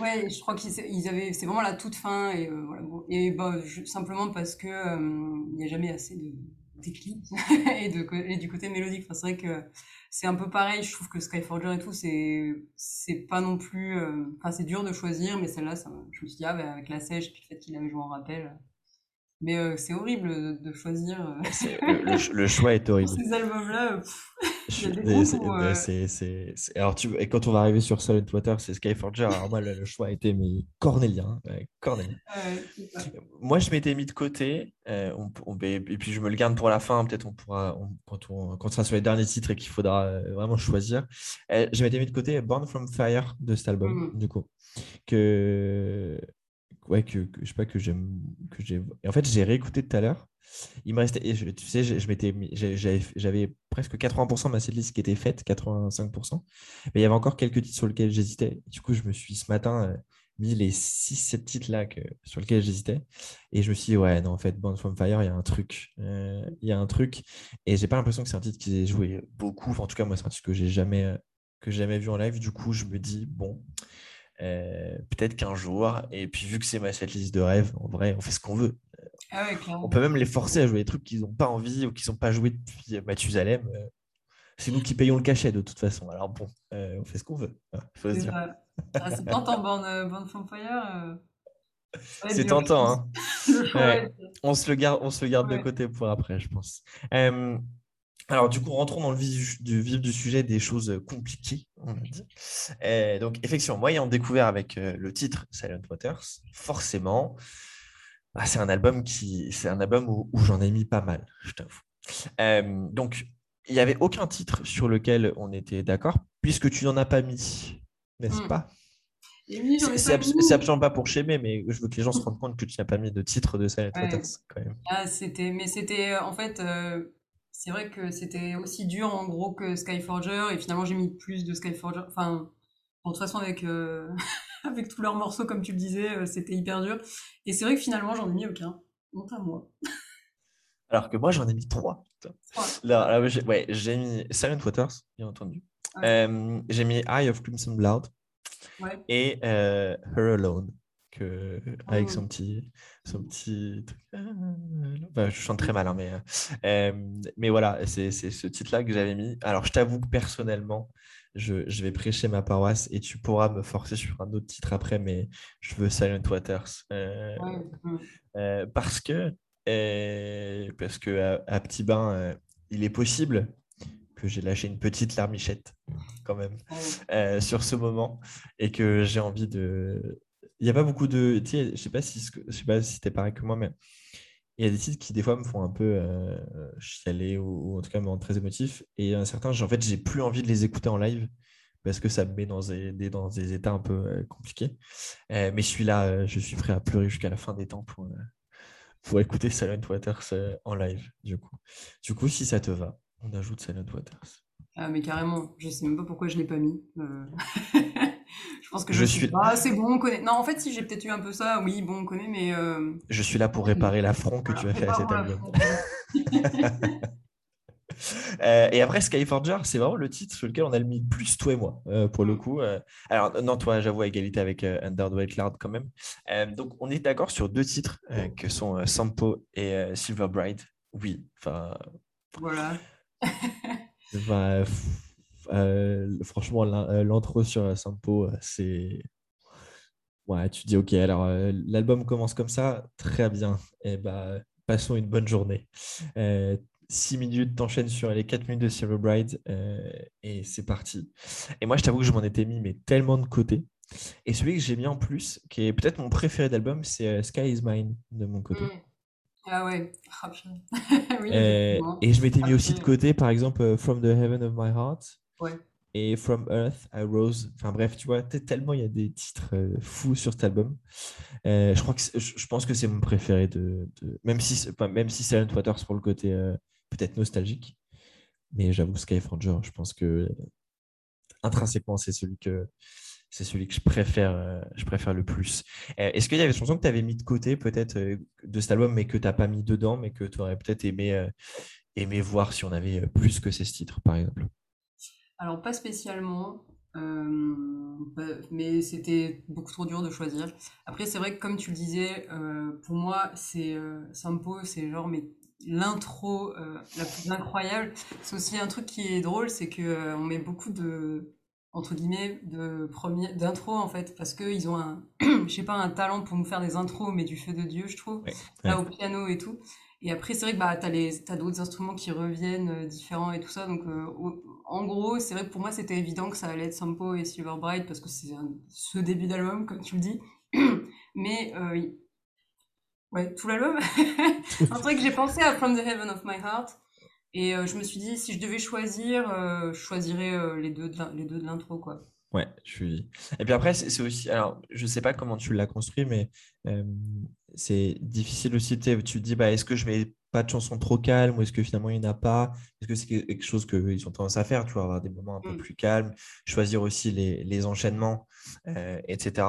Ouais, je crois c'est vraiment la toute fin. Et, voilà, bon, et bah, simplement parce qu'il n'y a jamais assez de déclics et du côté mélodique. Enfin, c'est vrai que c'est un peu pareil. Je trouve que Skyforger et tout, c'est pas non plus. C'est dur de choisir, mais celle-là, je me suis dit, avec la sèche, puis le fait qu'il l'avait joué en rappel. Mais c'est horrible de choisir. Le choix est horrible. Ces albums-là, alors et quand on va arriver sur Silent Water, c'est Skyforger. Alors moi, le choix a été cornélien. Moi, je m'étais mis de côté. Et puis je me le garde pour la fin. Peut-être on pourra, quand on sera sur les derniers titres et qu'il faudra vraiment choisir. Je m'étais mis de côté Born From Fire de cet album, du coup, en fait, j'ai réécouté tout à l'heure. Il me restait, j'avais presque 80% de ma setlist qui était faite, 85%. Mais il y avait encore quelques titres sur lesquels j'hésitais. Du coup, je me suis ce matin mis les 6-7 titres là sur lesquels j'hésitais. Et je me suis dit, ouais, non, en fait, Born From Fire, il y a un truc. Et j'ai pas l'impression que c'est un titre qu'ils aient joué beaucoup. Enfin, en tout cas, moi, c'est un titre que j'ai jamais vu en live. Du coup, je me dis, bon. peut-être qu'un jour, et puis vu que c'est ma setlist de rêve, en vrai, on fait ce qu'on veut. Ah ouais, on peut même les forcer à jouer des trucs qu'ils n'ont pas envie ou qu'ils n'ont pas joué depuis Mathusalem. C'est nous qui payons le cachet de toute façon. Alors bon, on fait ce qu'on veut. Hein, faut se dire. Ah, c'est tentant, Born From Fire. Ouais, c'est tentant. Hein. Ouais. On se le garde de côté pour après, je pense. Alors du coup, rentrons dans le vif du sujet des choses compliquées, on a dit. Donc effectivement, moi ayant découvert avec le titre Silent Waters, forcément, c'est un album où j'en ai mis pas mal, je t'avoue. Donc il n'y avait aucun titre sur lequel on était d'accord, puisque tu n'en as pas mis, n'est-ce pas ? Oui, c'est absolument pas pour schémer, mais je veux que les gens se rendent compte que tu n'as pas mis de titre de Silent Waters quand même. Ah, c'était en fait. C'est vrai que c'était aussi dur en gros que Skyforger, et finalement j'ai mis plus de Skyforger. Enfin, bon, de toute façon, avec tous leurs morceaux, comme tu le disais, c'était hyper dur. Et c'est vrai que finalement j'en ai mis aucun. Honte à moi. Alors que moi j'en ai mis 3. Là, j'ai mis Silent Waters, bien entendu. Ouais. J'ai mis Eye of Crimson Blood et Her Alone. Avec son petit truc. Je chante très mal, hein, mais voilà, c'est ce titre-là que j'avais mis. Alors, je t'avoue que personnellement, je vais prêcher ma paroisse et tu pourras me forcer sur un autre titre après, mais je veux Silent Waters. Parce que à Petit Bain, il est possible que j'ai lâché une petite larmichette quand même sur ce moment et que j'ai envie de... Il n'y a pas beaucoup de... Tu sais, je sais pas si t'es pareil que moi, mais il y a des titres qui, des fois, me font un peu chialer ou en tout cas me rendent très émotif. Et certains, en fait, j'ai plus envie de les écouter en live parce que ça me met dans des états un peu compliqués. Mais celui-là, je suis prêt à pleurer jusqu'à la fin des temps pour écouter Silent Waters en live, du coup. Du coup, si ça te va, on ajoute Silent Waters. Ah, mais carrément. Je ne sais même pas pourquoi je ne l'ai pas mis. Je pense que je suis là. Ah, c'est bon, on connaît. Non, en fait, si j'ai peut-être eu un peu ça, oui, bon, on connaît, mais. Je suis là pour réparer l'affront que tu as fait à cet album. Et après, Skyforger, c'est vraiment le titre sur lequel on a mis plus toi et moi, pour le coup. Alors, non, toi, j'avoue, à égalité avec Under the White Cloud quand même. Donc, on est d'accord sur 2 titres que sont Sampo et Silver Bride. Oui, enfin. Voilà. Enfin. Franchement, l'intro sur Sampo, c'est... Ouais, tu dis, ok, alors l'album commence comme ça, très bien. Et passons une bonne journée. 6 minutes, t'enchaînes sur les 4 minutes de Silver Bride et c'est parti. Et moi, je t'avoue que je m'en étais mis, mais tellement de côté. Et celui que j'ai mis en plus, qui est peut-être mon préféré d'album, c'est Sky is Mine, de mon côté. Ah ouais. Oui, et je m'étais mis aussi de côté, par exemple, From the Heaven of My Heart. Ouais. Et From Earth I Rose, enfin bref, tu vois, tellement il y a des titres fous sur cet album. Je pense que c'est mon préféré de... même si Silent Waters pour le côté peut-être nostalgique, mais j'avoue Skyforger, je pense que intrinsèquement c'est celui que je préfère le plus. Est-ce qu'il y avait des chansons que tu avais mis de côté peut-être de cet album mais que tu n'as pas mis dedans mais que tu aurais peut-être aimé voir si on avait plus que ces titres par exemple? Alors, pas spécialement, mais c'était beaucoup trop dur de choisir. Après, c'est vrai que comme tu le disais, pour moi, c'est Sampo, c'est genre mais l'intro la plus incroyable. C'est aussi un truc qui est drôle, c'est qu'on met beaucoup de, entre guillemets, d'intro en fait, parce qu'ils ont un talent pour nous faire des intros, mais du feu de Dieu, je trouve, là au piano et tout. Et après, c'est vrai que t'as d'autres instruments qui reviennent différents et tout ça. Donc, en gros, c'est vrai que pour moi, c'était évident que ça allait être Sampo et Silver Bride parce que c'est ce début d'album, comme tu le dis. Mais, tout l'album. Un truc que j'ai pensé à From the Heaven of My Heart. Et je me suis dit, si je devais choisir, je choisirais les deux de l'intro, quoi. Ouais, je suis... Et puis après, c'est aussi... Alors, je ne sais pas comment tu l'as construit, mais c'est difficile aussi. Tu te dis, est-ce que je ne mets pas de chansons trop calmes ou est-ce que finalement, il n'y en a pas ? Est-ce que c'est quelque chose qu'ils ont tendance à faire ? Tu vois, avoir des moments un peu plus calmes, choisir aussi les enchaînements, etc.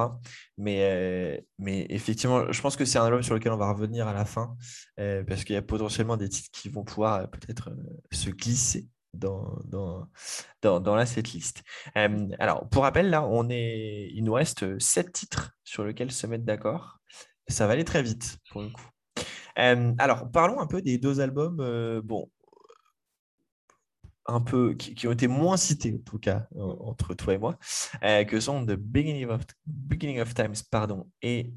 Mais effectivement, je pense que c'est un album sur lequel on va revenir à la fin parce qu'il y a potentiellement des titres qui vont pouvoir peut-être se glisser dans la setlist. Alors, pour rappel, là, il nous reste 7 titres sur lesquels se mettre d'accord. Ça va aller très vite, pour le coup. Alors, parlons un peu des deux albums, un peu, qui ont été moins cités, en tout cas, entre toi et moi, que sont The Beginning of Times et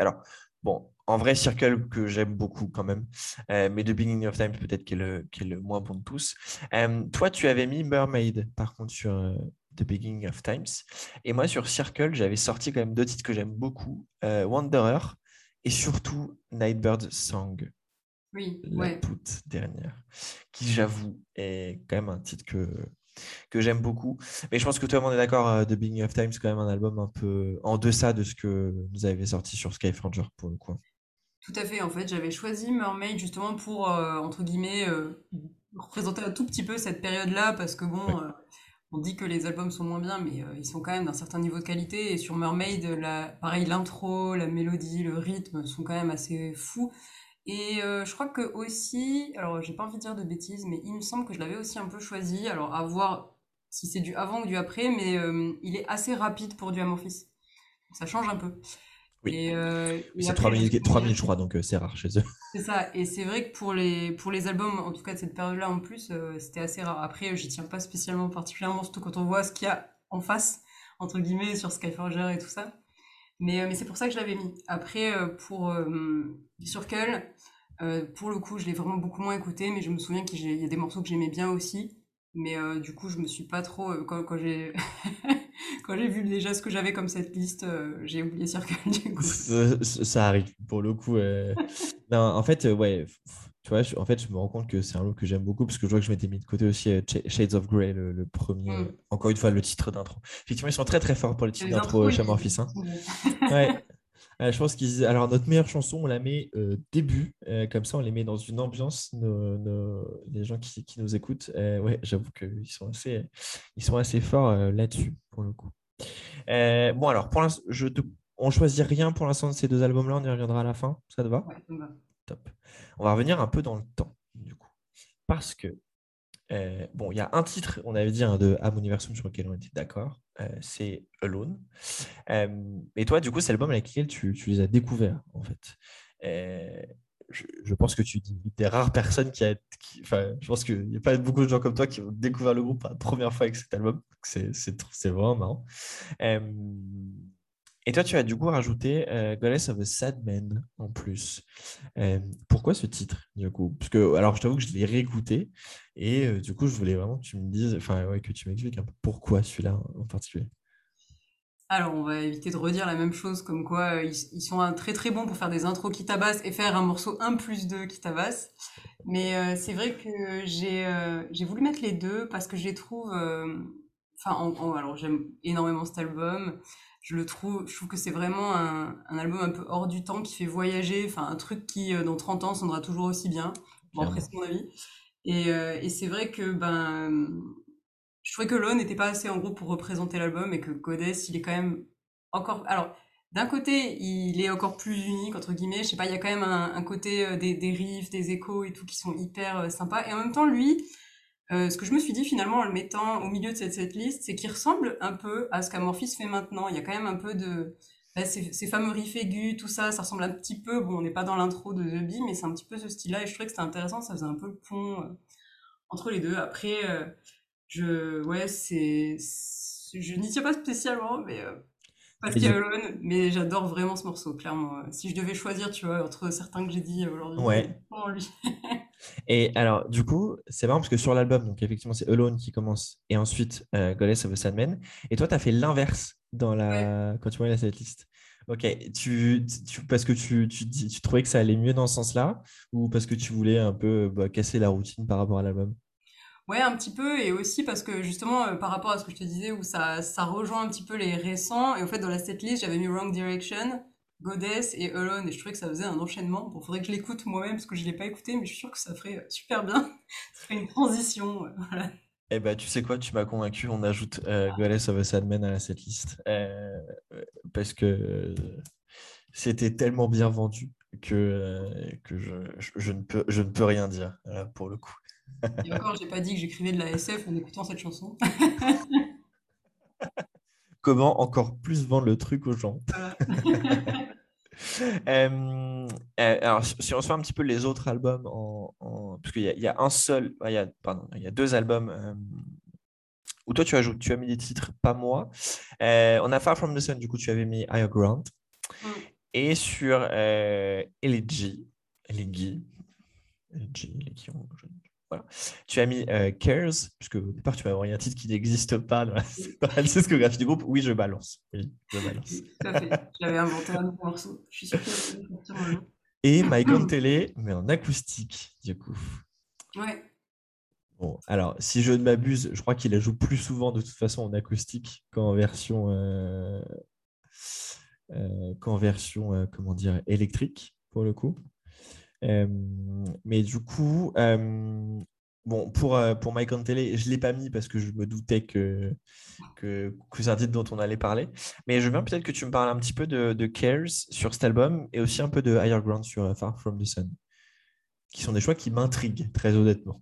alors, bon, en vrai, Circle, que j'aime beaucoup quand même, mais The Beginning of Time, peut-être qui est le moins bon de tous. Toi, tu avais mis Mermaid, par contre, sur The Beginning of Times. Et moi, sur Circle, j'avais sorti quand même deux titres que j'aime beaucoup, Wanderer et surtout Nightbird's Song. Oui, toute dernière, qui, j'avoue, est quand même un titre que j'aime beaucoup. Mais je pense que tout le monde est d'accord, The Beginning of Time, c'est quand même un album un peu en deçà de ce que vous avez sorti sur Skyfranger, pour le coup. Tout à fait, en fait, j'avais choisi Mermaid justement pour, entre guillemets, représenter un tout petit peu cette période-là, parce que bon, on dit que les albums sont moins bien, mais ils sont quand même d'un certain niveau de qualité, et sur Mermaid, pareil, l'intro, la mélodie, le rythme sont quand même assez fous, et je crois que aussi, alors j'ai pas envie de dire de bêtises, mais il me semble que je l'avais aussi un peu choisi, alors à voir si c'est du avant ou du après, mais il est assez rapide pour du Amorphis, ça change un peu. Oui. Et c'est 3 minutes, je crois, donc c'est rare chez eux. C'est ça, et c'est vrai que pour les albums, en tout cas de cette période-là en plus, c'était assez rare. Après, j'y tiens pas spécialement particulièrement, surtout quand on voit ce qu'il y a en face, entre guillemets, sur Skyforger et tout ça. Mais c'est pour ça que je l'avais mis. Après, Circle, pour le coup, je l'ai vraiment beaucoup moins écouté, mais je me souviens qu'il y a des morceaux que j'aimais bien aussi. Mais du coup, je me suis pas trop... quand j'ai... Quand j'ai vu déjà ce que j'avais comme cette liste, j'ai oublié Circle, du coup. Ça arrive, pour le coup. Non, en fait, tu vois, je me rends compte que c'est un look que j'aime beaucoup, parce que je vois que je m'étais mis de côté aussi Shades of Grey, le premier. Encore une fois, le titre d'intro. Effectivement, ils sont très très forts pour le titre d'intro chez Amorphis. Hein. Ouais. Je pense qu'ils... Alors, notre meilleure chanson, on la met début. Comme ça, on les met dans une ambiance, les gens qui nous écoutent. J'avoue qu'ils sont assez forts là-dessus, pour le coup. Bon, alors, pour l'instant, on ne choisit rien pour l'instant de ces deux albums-là. On y reviendra à la fin. Ça te va ? Ouais, ça me va. Top. On va revenir un peu dans le temps, du coup. Parce que, il y a un titre, on avait dit, de Am Universum sur lequel on était d'accord. C'est Alone. Et toi, du coup, c'est l'album avec lequel tu les as découverts, en fait. Je pense que tu dis des rares personnes je pense qu'il n'y a pas beaucoup de gens comme toi qui ont découvert le groupe pour la première fois avec cet album. C'est vraiment marrant. Et toi, tu as du coup rajouté Goddess of a Sad Man en plus. Pourquoi ce titre, du coup ? Parce que, alors, je t'avoue que je l'ai réécouté et du coup, je voulais vraiment que tu me dises, que tu m'expliques un peu pourquoi celui-là en particulier. Alors, on va éviter de redire la même chose, comme quoi ils sont très très bons pour faire des intros qui tabassent et faire un morceau 1+2 qui tabasse. Mais c'est vrai que j'ai voulu mettre les deux parce que je les trouve... alors, j'aime énormément cet album. Je trouve que c'est vraiment un album un peu hors du temps qui fait voyager, un truc qui, dans 30 ans, sonnera toujours aussi bien. Bon, après, c'est mon avis. Et c'est vrai que je trouvais que Lone n'était pas assez, en gros, pour représenter l'album, et que Goddess, il est quand même encore... Alors, d'un côté, il est encore plus unique, entre guillemets. Je sais pas, il y a quand même un côté des riffs, des échos et tout qui sont hyper sympas. Et en même temps, lui... ce que je me suis dit finalement en le mettant au milieu de cette liste, c'est qu'il ressemble un peu à ce qu'Amorphis fait maintenant. Il y a quand même un peu de ces fameux riffs aigus, tout ça ressemble un petit peu, on n'est pas dans l'intro de The Bee, mais c'est un petit peu ce style-là, et je trouvais que c'était intéressant, ça faisait un peu le pont entre les deux. Après, je n'y tiens pas spécialement, mais parce qu'il y a Alone, mais j'adore vraiment ce morceau, clairement. Si je devais choisir, tu vois, entre certains que j'ai dit aujourd'hui, c'est lui. Et alors, du coup, c'est marrant parce que sur l'album, donc effectivement, c'est Alone qui commence et ensuite Goddess of a Sad Man. Et toi, tu as fait l'inverse quand tu vois la setlist. Ok, parce que tu trouvais que ça allait mieux dans ce sens-là, ou parce que tu voulais un peu casser la routine par rapport à l'album ? Ouais, un petit peu, et aussi parce que justement, par rapport à ce que je te disais, où ça rejoint un petit peu les récents, et en fait, dans la setlist, j'avais mis Wrong Direction, Goddess et Alone, et je trouvais que ça faisait un enchaînement. Bon, faudrait que je l'écoute moi-même parce que je l'ai pas écouté, mais je suis sûre que ça ferait super bien. Ça ferait une transition, voilà. Eh ben, tu sais quoi, tu m'as convaincu, on ajoute Goddess of a Sad Man à cette liste, parce que c'était tellement bien vendu que je ne peux rien dire, pour le coup. Et encore, j'ai pas dit que j'écrivais de la SF en écoutant cette chanson. Comment encore plus vendre le truc aux gens. Voilà. Alors, si on se fait un petit peu les autres albums, parce qu'il y a un seul, il y a deux albums où toi tu as mis des titres, pas moi. On a Far From the Sun, du coup tu avais mis Higher Ground, et sur Elegy, voilà. Tu as mis Cares, puisque au départ, tu vas avoir un titre qui n'existe pas dans la discographie du groupe. Oui, je balance. Tout à fait. J'avais inventé un nouveau morceau. Je suis sûre que... Et My Gun Télé, mais en acoustique, du coup. Ouais. Bon, alors, si je ne m'abuse, je crois qu'il la joue plus souvent, de toute façon, en acoustique qu'en version comment dire, électrique, pour le coup. Mais du coup, bon, pour Mike Antele, je ne l'ai pas mis parce que je me doutais que c'est un titre dont on allait parler. Mais je veux bien peut-être que tu me parles un petit peu de Cares sur cet album et aussi un peu de Higher Ground sur Far From the Sun, qui sont des choix qui m'intriguent, très honnêtement.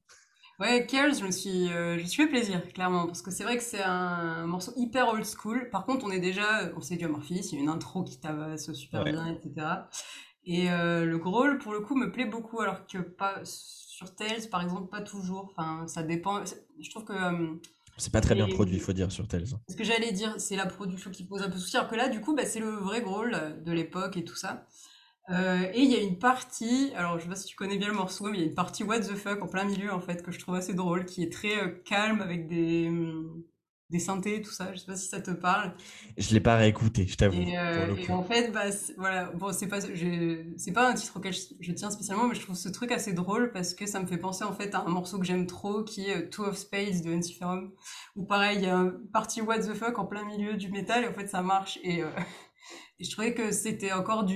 Ouais, Cares, je me suis fait plaisir, clairement, parce que c'est vrai que c'est un morceau hyper old school. Par contre, on sait du Amorphis, il y a une intro qui tabasse super bien, etc. Et le growl, pour le coup, me plaît beaucoup, alors que sur Tales, par exemple, pas toujours. Enfin, ça dépend. Je trouve que... c'est pas très bien produit, il faut dire, sur Tales. Ce que j'allais dire, c'est la production qui pose un peu souci, alors que là, du coup, c'est le vrai growl de l'époque et tout ça. Et il y a une partie, alors je sais pas si tu connais bien le morceau, mais il y a une partie What the fuck en plein milieu, en fait, que je trouve assez drôle, qui est très calme, avec des synthés, tout ça, je sais pas si ça te parle. Je l'ai pas réécouté, je t'avoue. Et en fait, c'est pas un titre auquel je tiens spécialement, mais je trouve ce truc assez drôle parce que ça me fait penser en fait à un morceau que j'aime trop, qui est Two of Spades de NC Ferrum, où pareil, il y a une partie What the fuck en plein milieu du métal, et en fait ça marche. Et je trouvais que c'était encore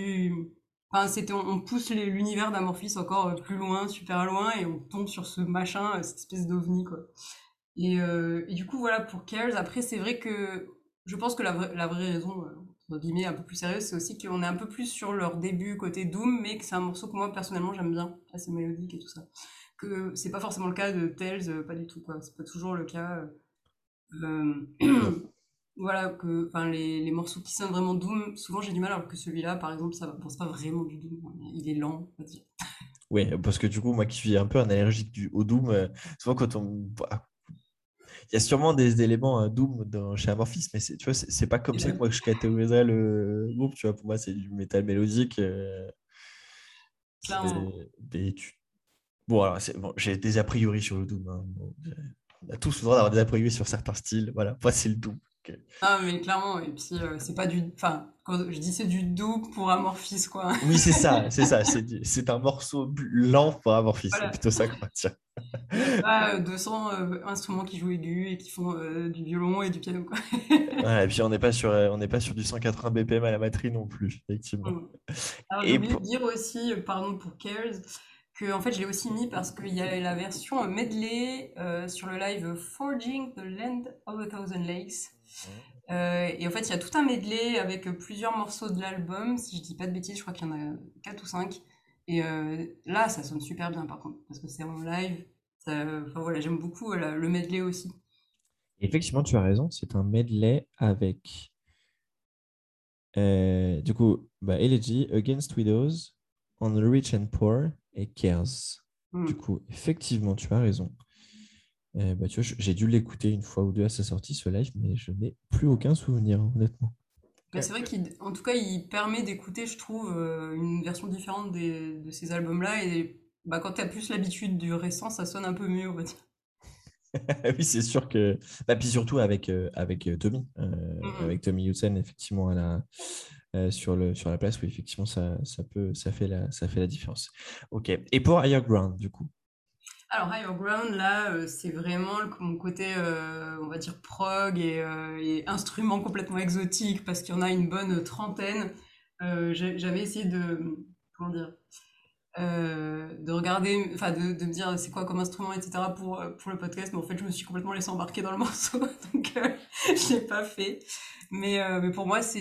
on pousse l'univers d'Amorphis encore plus loin, super loin, et on tombe sur ce machin, cette espèce d'ovni, quoi. Et du coup, voilà, pour Cares, après, c'est vrai que je pense que la vraie raison, entre guillemets, un peu plus sérieuse, c'est aussi qu'on est un peu plus sur leur début côté Doom, mais que c'est un morceau que moi, personnellement, j'aime bien, assez mélodique et tout ça. Que c'est pas forcément le cas de Tales, pas du tout, quoi. C'est pas toujours le cas. Voilà, que les morceaux qui sonnent vraiment Doom, souvent j'ai du mal, alors que celui-là, par exemple, ça pense pas vraiment du Doom, il est lent, on va dire. Oui, parce que du coup, moi qui suis un peu un allergique au Doom, souvent quand on... Il y a sûrement des éléments Doom chez Amorphis, mais c'est pas comme ça que moi je catégoriserais le groupe. Tu vois, pour moi, c'est du métal mélodique. Bon, alors, j'ai des a priori sur le Doom. Hein. On a tous le droit d'avoir des a priori sur certains styles. Voilà, moi, c'est le Doom. Okay. Ah, mais clairement, et puis c'est pas du. Enfin, quand je dis c'est du Doom pour Amorphis, quoi. Oui, c'est ça. C'est un morceau lent pour Amorphis. Voilà. C'est plutôt ça qu'on va dire. Pas 200 instruments qui jouent aigus et qui font du violon et du piano, quoi. Voilà, et puis on n'est pas sur du 180 BPM à la batterie non plus, effectivement. Alors, j'ai oublié de dire aussi, pardon pour Cares, que en fait je l'ai aussi mis parce qu'il y a la version medley sur le live Forging the Land of a Thousand Lakes. Et en fait il y a tout un medley avec plusieurs morceaux de l'album, si je dis pas de bêtises, je crois qu'il y en a 4 ou 5. Et là, ça sonne super bien, par contre, parce que c'est en live. J'aime beaucoup le medley aussi. Effectivement, tu as raison, c'est un medley avec, du coup, Elegy, Against Widows, On the Rich and Poor et Cares. Du coup, effectivement, tu as raison. Tu vois, j'ai dû l'écouter une fois ou deux à sa sortie, ce live, mais je n'ai plus aucun souvenir, honnêtement. C'est vrai qu'en tout cas, il permet d'écouter, je trouve, une version différente de ces albums-là. Et quand tu as plus l'habitude du récent, ça sonne un peu mieux, on va dire. Oui, c'est sûr que... puis surtout avec Tomi. Avec Tomi Joutsen, effectivement, sur la place. Oui, effectivement, ça fait la différence. OK. Et pour Higher Ground, du coup? Alors, Higher Ground, là, c'est vraiment mon côté, on va dire, prog et instruments complètement exotiques, parce qu'il y en a une bonne trentaine. J'avais essayé de regarder, enfin, de me dire c'est quoi comme instrument, etc. pour le podcast, mais en fait, je me suis complètement laissée embarquer dans le morceau, donc je ne l'ai pas fait. Mais pour moi, c'est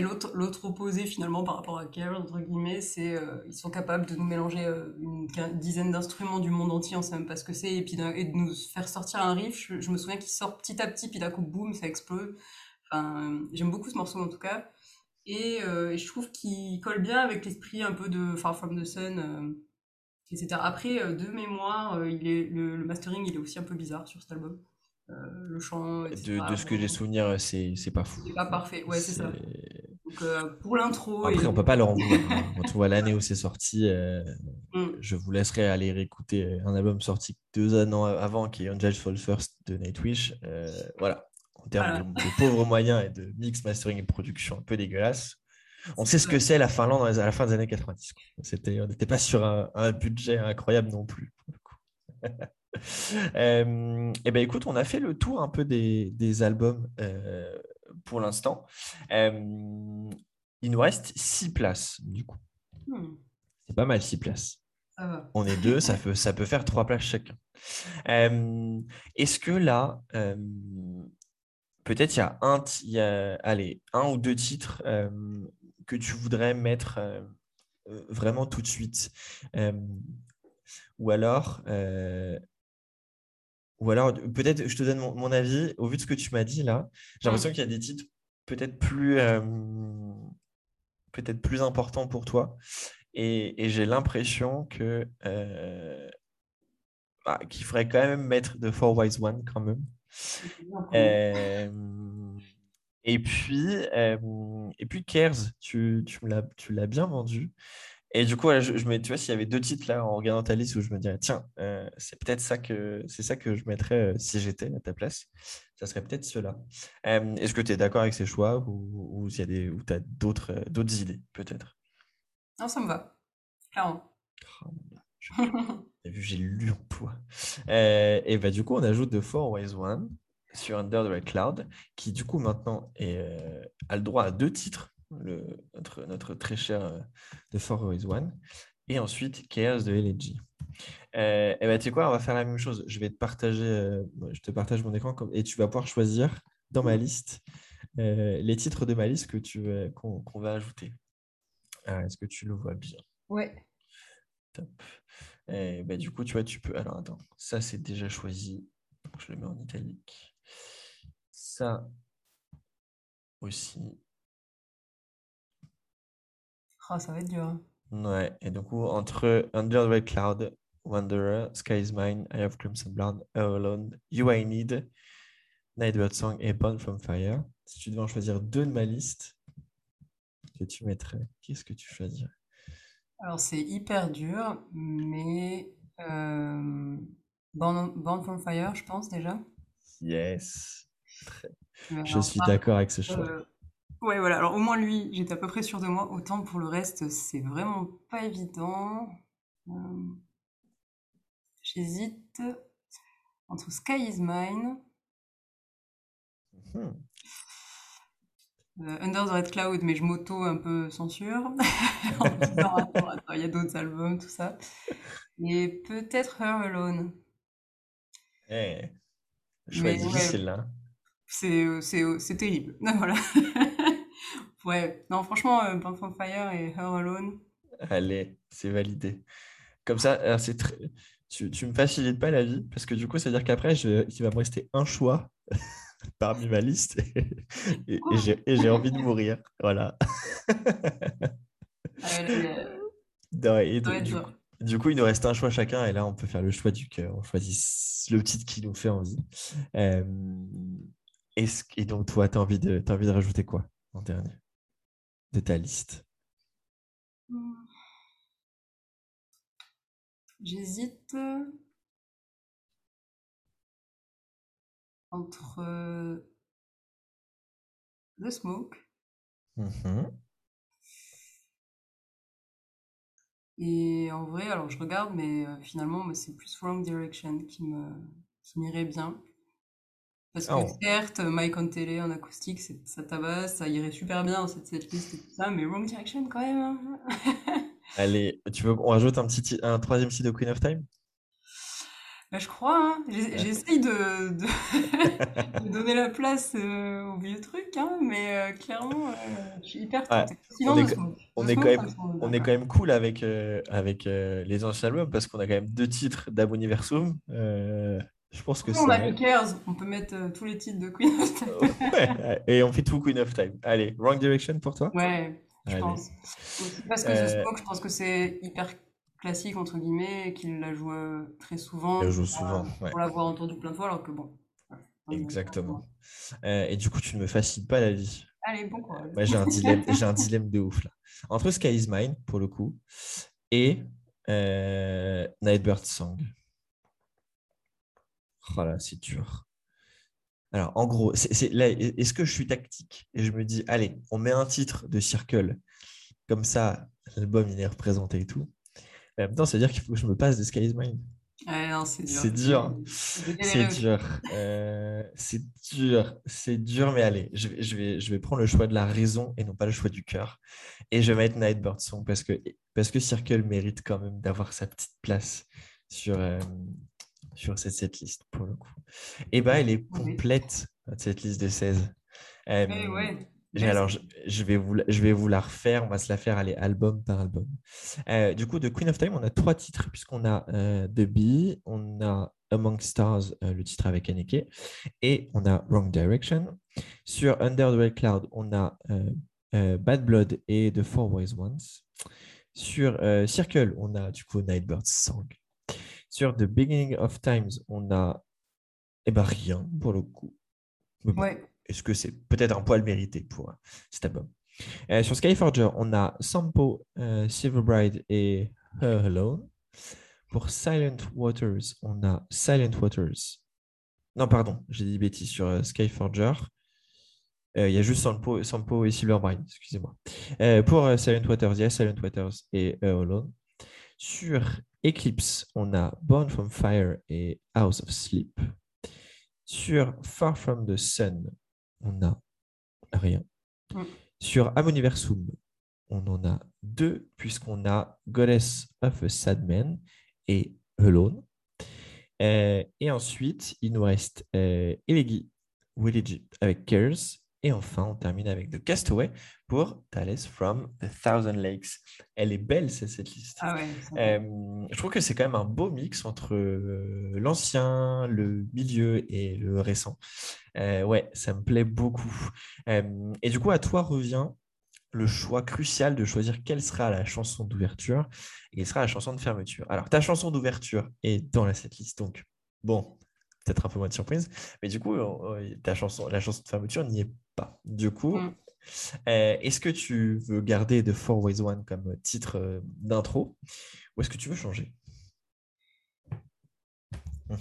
l'autre opposé finalement par rapport à Carol, entre guillemets. Ils sont capables de nous mélanger une dizaine d'instruments du monde entier, on ne sait même pas ce que c'est, et de nous faire sortir un riff. Je me souviens qu'il sort petit à petit, puis d'un coup, boum, ça explose. Enfin, j'aime beaucoup ce morceau en tout cas. Et je trouve qu'il colle bien avec l'esprit un peu de Far From the Sun, etc. Après, de mémoire, le mastering, il est aussi un peu bizarre sur cet album. Le chant, etc. De ce que j'ai souvenir, c'est pas fou. C'est pas parfait, ouais, c'est ça. Donc, pour l'intro... Après, on peut pas leur en vouloir. Quand on voit l'année où c'est sorti, je vous laisserai aller réécouter un album sorti 2 ans avant, qui est Angels Fall First de Nightwish. Voilà. En termes de pauvres moyens et de mix, mastering et production un peu dégueulasse. On sait ce que c'est la Finlande à la fin des années 90. On n'était pas sur un budget incroyable non plus. Pour le coup. Et ben écoute, on a fait le tour un peu des albums pour l'instant. Il nous reste 6 places du coup. C'est pas mal, 6 places. Ça va. On est 2, ça peut faire 3 places chacun. Est-ce que là, peut-être il y a 1 ou 2 titres que tu voudrais mettre vraiment tout de suite, ou alors, peut-être, je te donne mon avis, au vu de ce que tu m'as dit là, j'ai l'impression qu'il y a des titres peut-être plus importants pour toi, et j'ai l'impression que qu'il faudrait quand même mettre The Four Wise Ones quand même. Et puis Cares, tu l'as bien vendu. Et du coup, voilà, tu vois, s'il y avait 2 titres là en regardant ta liste où je me dirais, tiens, c'est peut-être ça que je mettrais si j'étais à ta place, ça serait peut-être ceux-là. Est-ce que tu es d'accord avec ces choix ou s'il y a ou tu as d'autres idées, peut-être? Non, ça me va, clairement. T'as vu, j'ai lu en toi. Et du coup, on ajoute The Four Wise Ones sur Under the Red Cloud, qui du coup maintenant a le droit à 2 titres. Notre très cher The Four Wise Ones, et ensuite Chaos de LG. Et ben tu sais quoi, on va faire la même chose. Je vais te partager, je te partage mon écran et tu vas pouvoir choisir dans ma liste les titres de ma liste que qu'on va ajouter. Alors, est-ce que tu le vois bien? Ouais. Top. Et ben du coup tu vois, tu peux. Alors attends, ça c'est déjà choisi. Donc, je le mets en italique. Ça aussi. Oh, ça va être dur. Ouais, et du coup, entre Under the Red Cloud, Wanderer, Sky is Mine, I Have Crimson Blood, All Alone, You I Need, Nightbird Song et Born From Fire. Si tu devais en choisir 2 de ma liste que tu mettrais, qu'est-ce que tu choisirais? Alors, c'est hyper dur, mais Born From Fire, je pense déjà. Yes. Je suis d'accord avec ce choix. Ouais, voilà. Alors, au moins, lui, j'étais à peu près sûre de moi. Autant pour le reste, c'est vraiment pas évident. J'hésite entre Sky is Mine, Under the Red Cloud, mais je m'auto un peu censure. Attends, il y a d'autres albums, tout ça. Et peut-être Her Alone. Hey, choisis celle-là. C'est terrible. Voilà. Ouais, non, franchement, Born From Fire et Her Alone. Allez, c'est validé. Comme ça, tu me facilites pas la vie, parce que du coup, ça veut dire qu'après, il va me rester un choix parmi ma liste et j'ai envie de mourir. Voilà. Du coup, il nous reste un choix chacun, et là, on peut faire le choix du cœur. On choisit le titre qui nous fait envie. Et donc, toi, t'as envie de rajouter quoi en dernier de ta liste? J'hésite entre The Smoke et en vrai, alors je regarde, mais finalement, c'est plus Wrong Direction qui m'irait bien. Parce que certes, Mike on télé en acoustique, ça tabasse, ça irait super bien dans cette liste et tout ça, mais Wrong Direction quand même. Hein. Allez, tu veux qu'on rajoute un 3e titre de Queen of Time? Je crois, hein. J'essaye de donner la place au vieux truc, hein, mais clairement, je suis hyper contente. On est quand même cool avec les anciens albums parce qu'on a quand même 2 titres d'Ab Universum. Je pense que on a les 15, on peut mettre tous les titres de Queen of Time. Ouais, et on fait tout Queen of Time. Allez, Wrong Direction pour toi ? Ouais, je pense. Aussi parce que je pense que c'est hyper classique, entre guillemets, et qu'il la joue très souvent. Il la joue souvent, ouais. Pour l'avoir entendu plein de fois, alors que bon. Exactement. Et du coup, tu ne me fascines pas la vie. Allez, bon courage. Moi, j'ai un dilemme de ouf, là. Entre Sky is Mine, pour le coup, et Nightbird Song. Oh là, c'est dur. Alors, en gros, là, est-ce que je suis tactique et je me dis, allez, on met un titre de Circle, comme ça, l'album, il est représenté et tout. Mais en même temps, ça veut dire qu'il faut que je me passe de Sky is Mine. Ouais, non, c'est dur. C'est dur, mais allez, je vais prendre le choix de la raison et non pas le choix du cœur. Et je vais mettre Nightbird Song parce que Circle mérite quand même d'avoir sa petite place sur cette liste, pour le coup. Et elle est complète, cette liste de 16. Ouais. Alors, je vais vous la refaire. On va se la faire, allez, album par album. Du coup, de Queen of Time, on a 3 titres, puisqu'on a The Bee, on a Among Stars, le titre avec Anneke, et on a Wrong Direction. Sur Under the Red Cloud, on a Bad Blood et The Four Wise Ones. Sur Circle, on a du coup Nightbird's Song. Sur The Beginning of Times, on a rien pour le coup. Mais bon, ouais. Est-ce que c'est peut-être un poil mérité pour cet album? Sur Skyforger, on a Sampo, Silver Bride et Her Alone. Pour Silent Waters, on a Silent Waters. Non, pardon, j'ai dit bêtise. Sur Skyforger, il y a juste Sampo et Silver Bride, excusez-moi. Pour Silent Waters, il y a Silent Waters et Her Alone. Sur Eclipse, on a Born from Fire et House of Sleep. Sur Far from the Sun, on a rien. Sur Ab Universum, on en a 2, puisqu'on a Goddess of a Sad Man et Alone. Et ensuite, il nous reste Elegy, Will Egypt avec Cares. Et enfin, on termine avec The Castaway pour Thales from the Thousand Lakes. Elle est belle, cette liste. Ah ouais, je trouve que c'est quand même un beau mix entre l'ancien, le milieu et le récent. Ouais, ça me plaît beaucoup. Et du coup, à toi revient le choix crucial de choisir quelle sera la chanson d'ouverture et quelle sera la chanson de fermeture. Alors, ta chanson d'ouverture est dans la setlist, donc bon, peut-être un peu moins de surprise, mais du coup, la chanson de fermeture n'y est pas. Du coup, est-ce que tu veux garder The Four Ways One comme titre d'intro ou est-ce que tu veux changer?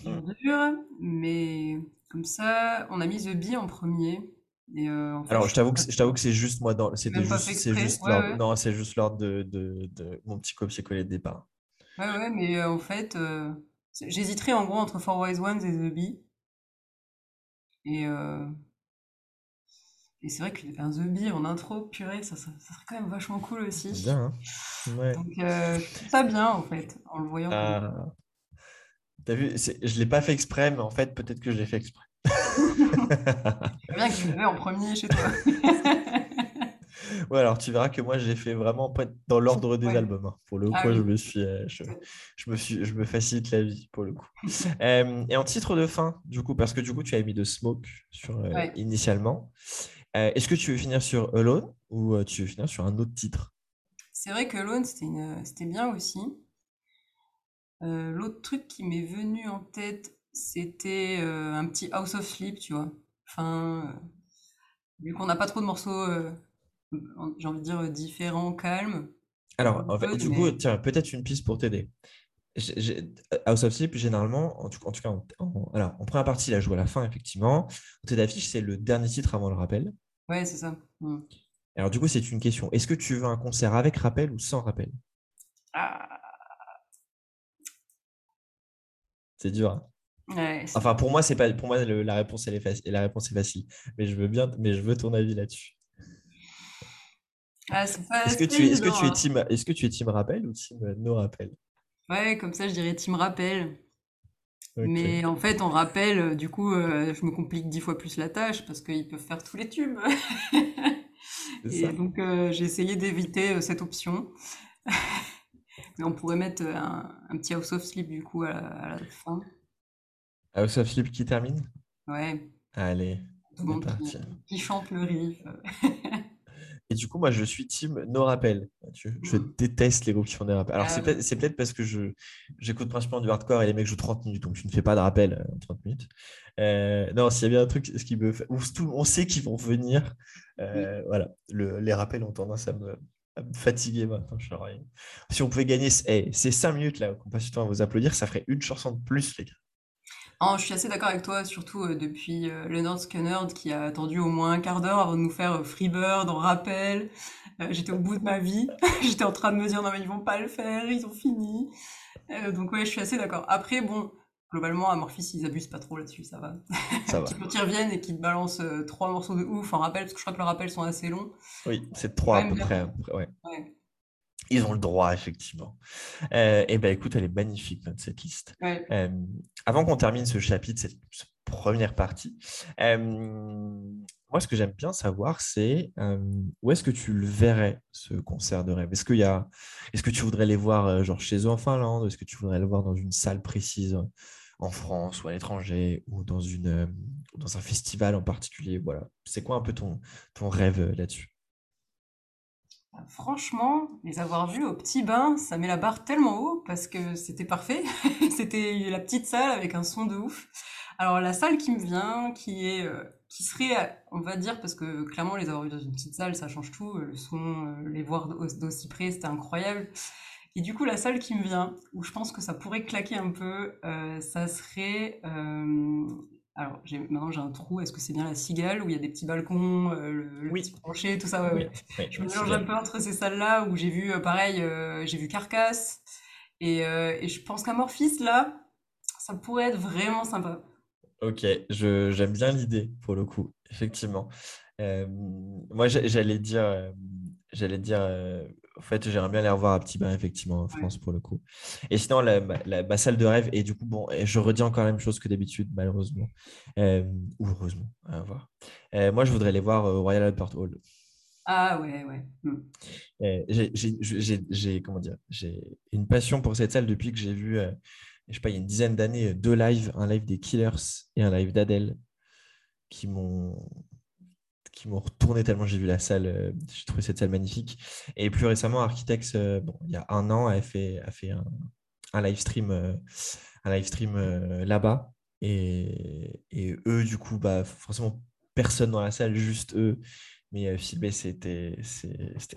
C'est dur, mais comme ça, on a mis The Bee en premier. Et en fait, alors, je t'avoue que c'est juste moi, c'est juste l'ordre de mon petit copier-coller de départ. Ouais, mais en fait. J'hésiterais en gros entre Four Wise Ones et The Bee. Et c'est vrai qu'un The Bee en intro, purée, ça serait quand même vachement cool aussi. C'est bien, hein, ouais. Donc, je trouve ça bien, en fait, en le voyant. T'as vu, je l'ai pas fait exprès, mais en fait, peut-être que je l'ai fait exprès. C'est bien que tu le fais en premier chez toi. Ouais, alors tu verras que moi j'ai fait vraiment pas dans l'ordre des albums, hein. Pour le coup, oui. Je me facilite la vie pour le coup. Et en titre de fin, du coup, parce que du coup tu avais mis de Smoke sur initialement. Est-ce que tu veux finir sur Alone ou tu veux finir sur un autre titre? C'est vrai que Alone c'était bien aussi. L'autre truc qui m'est venu en tête, c'était un petit House of Sleep, tu vois. Enfin, vu qu'on n'a pas trop de morceaux. J'ai envie de dire différents, calmes. Alors, en fait, du coup, tiens, peut-être une piste pour t'aider. House of Sleep, généralement, en tout cas, en première partie, la joue à la fin, effectivement. En tête d'affiche, c'est le dernier titre avant le rappel. Ouais, c'est ça. Ouais. Alors, du coup, c'est une question. Est-ce que tu veux un concert avec rappel ou sans rappel? C'est dur, hein. Ouais, enfin, la réponse elle est facile. La réponse est facile. Mais je veux ton avis là-dessus. Ah, est-ce que tu es team rappel ou team no rappel? Ouais, comme ça je dirais team rappel. Okay. Mais en fait, on rappelle, du coup, je me complique 10 fois plus la tâche parce qu'ils peuvent faire tous les tubes. Et ça. Donc, j'ai essayé d'éviter cette option. Mais on pourrait mettre un petit House of Sleep, du coup, à la fin. House of Sleep qui termine? Ouais. Allez, on est parti. Qui chante le riff. Et du coup, moi, je suis team no rappel. Je déteste les groupes qui font des rappels. Alors, c'est peut-être parce que j'écoute principalement du hardcore et les mecs jouent 30 minutes, donc je ne fais pas de rappel en 30 minutes. Non, s'il y a bien un truc, ce qui me fait... on sait qu'ils vont venir. Voilà, les rappels ont tendance à me fatiguer maintenant. Si on pouvait gagner ces 5 minutes là, qu'on passe du temps à vous applaudir, ça ferait une chanson de plus, les gars. Oh, je suis assez d'accord avec toi, surtout depuis le Nerd Scannerd qui a attendu au moins un quart d'heure avant de nous faire Freebird en rappel. J'étais au bout de ma vie, j'étais en train de me dire non mais ils vont pas le faire, ils ont fini. Donc ouais, je suis assez d'accord. Après bon, globalement Amorphis ils abusent pas trop là-dessus, ça va. Ça va. Qu'ils reviennent et qu'ils te balancent 3 morceaux de ouf en rappel, parce que je crois que leurs rappels sont assez longs. Oui, c'est 3 à peu près. Ouais. Ils ont le droit, effectivement. Et bien, écoute, elle est magnifique, notre setlist. Ouais. Avant qu'on termine ce chapitre, cette première partie, moi, ce que j'aime bien savoir, c'est où est-ce que tu le verrais, ce concert de rêve ? Est-ce que tu voudrais les voir genre chez eux en Finlande ? Est-ce que tu voudrais les voir dans une salle précise en France ou à l'étranger ou dans un festival en particulier ? Voilà. C'est quoi un peu ton rêve là-dessus ? Franchement, les avoir vus au Petit Bain, ça met la barre tellement haut parce que c'était parfait. C'était la petite salle avec un son de ouf. Alors la salle qui me vient, qui serait, on va dire, parce que clairement les avoir vus dans une petite salle, ça change tout. Le son, les voir d'aussi près, c'était incroyable. Et du coup, la salle qui me vient, où je pense que ça pourrait claquer un peu, ça serait... Alors, maintenant j'ai un trou, est-ce que c'est bien la Cigale où il y a des petits balcons, le petit plancher, tout ça ouais. Je me mélange un peu entre ces salles-là où j'ai vu, pareil, j'ai vu Carcasse et je pense qu'Amorphis, là, ça pourrait être vraiment sympa. Ok, j'aime bien l'idée pour le coup, effectivement. Moi, j'allais dire, en fait, j'aimerais bien les revoir à Petit Bain, effectivement, en France, pour le coup. Et sinon, ma salle de rêve, et du coup, bon, je redis encore la même chose que d'habitude, malheureusement, ou heureusement, à voir. Moi, je voudrais les voir au Royal Albert Hall. Ah ouais. J'ai une passion pour cette salle depuis que j'ai vu, je sais pas, il y a une dizaine d'années, 2 lives, un live des Killers et un live d'Adèle, qui m'ont retourné tellement j'ai vu la salle, j'ai trouvé cette salle magnifique. Et plus récemment, Architects, il y a 1 an, a fait un live stream, là-bas. Et eux, du coup, forcément, personne dans la salle, juste eux. Mais filmé, c'était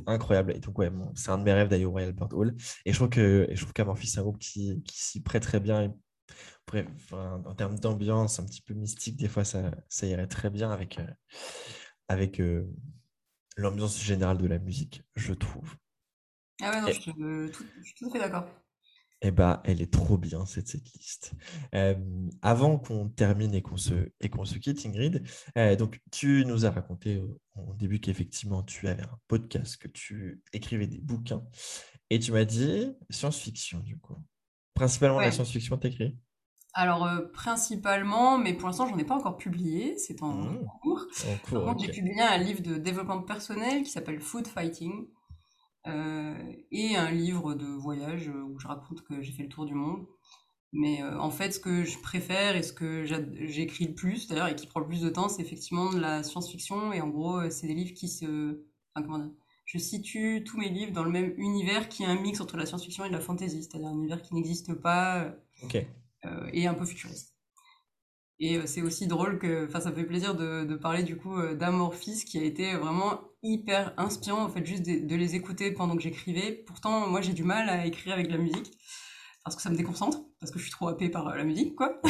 incroyable. Et donc, ouais, c'est un de mes rêves d'aller au Royal Albert Hall. Et je trouve qu'Amorphis, c'est un groupe qui s'y prête très bien. Bref, en termes d'ambiance, un petit peu mystique, des fois, ça irait très bien avec... avec l'ambiance générale de la musique, je trouve. Ah ouais, non, je suis tout à fait d'accord. Eh bien, elle est trop bien, cette liste. Avant qu'on termine et qu'on se quitte, Ingrid, donc, tu nous as raconté au début qu'effectivement, tu avais un podcast, que tu écrivais des bouquins, et tu m'as dit science-fiction, du coup. Principalement, la science-fiction, t'écris ? Alors, principalement, mais pour l'instant, j'en ai pas encore publié, c'est en cours. Par contre, j'ai publié un livre de développement personnel qui s'appelle Food Fighting et un livre de voyage où je raconte que j'ai fait le tour du monde. Mais en fait, ce que je préfère et ce que j'écris le plus, d'ailleurs, et qui prend le plus de temps, c'est effectivement de la science-fiction. Et en gros, c'est des livres qui se... Enfin, comment dire ? Je situe tous mes livres dans le même univers qui est un mix entre la science-fiction et de la fantasy, c'est-à-dire un univers qui n'existe pas... Ok. Et un peu futuriste. Et c'est aussi drôle que, ça me fait plaisir de parler du coup d'Amorphis qui a été vraiment hyper inspirant en fait, juste de les écouter pendant que j'écrivais. Pourtant, moi j'ai du mal à écrire avec de la musique parce que ça me déconcentre, parce que je suis trop happée par la musique, quoi.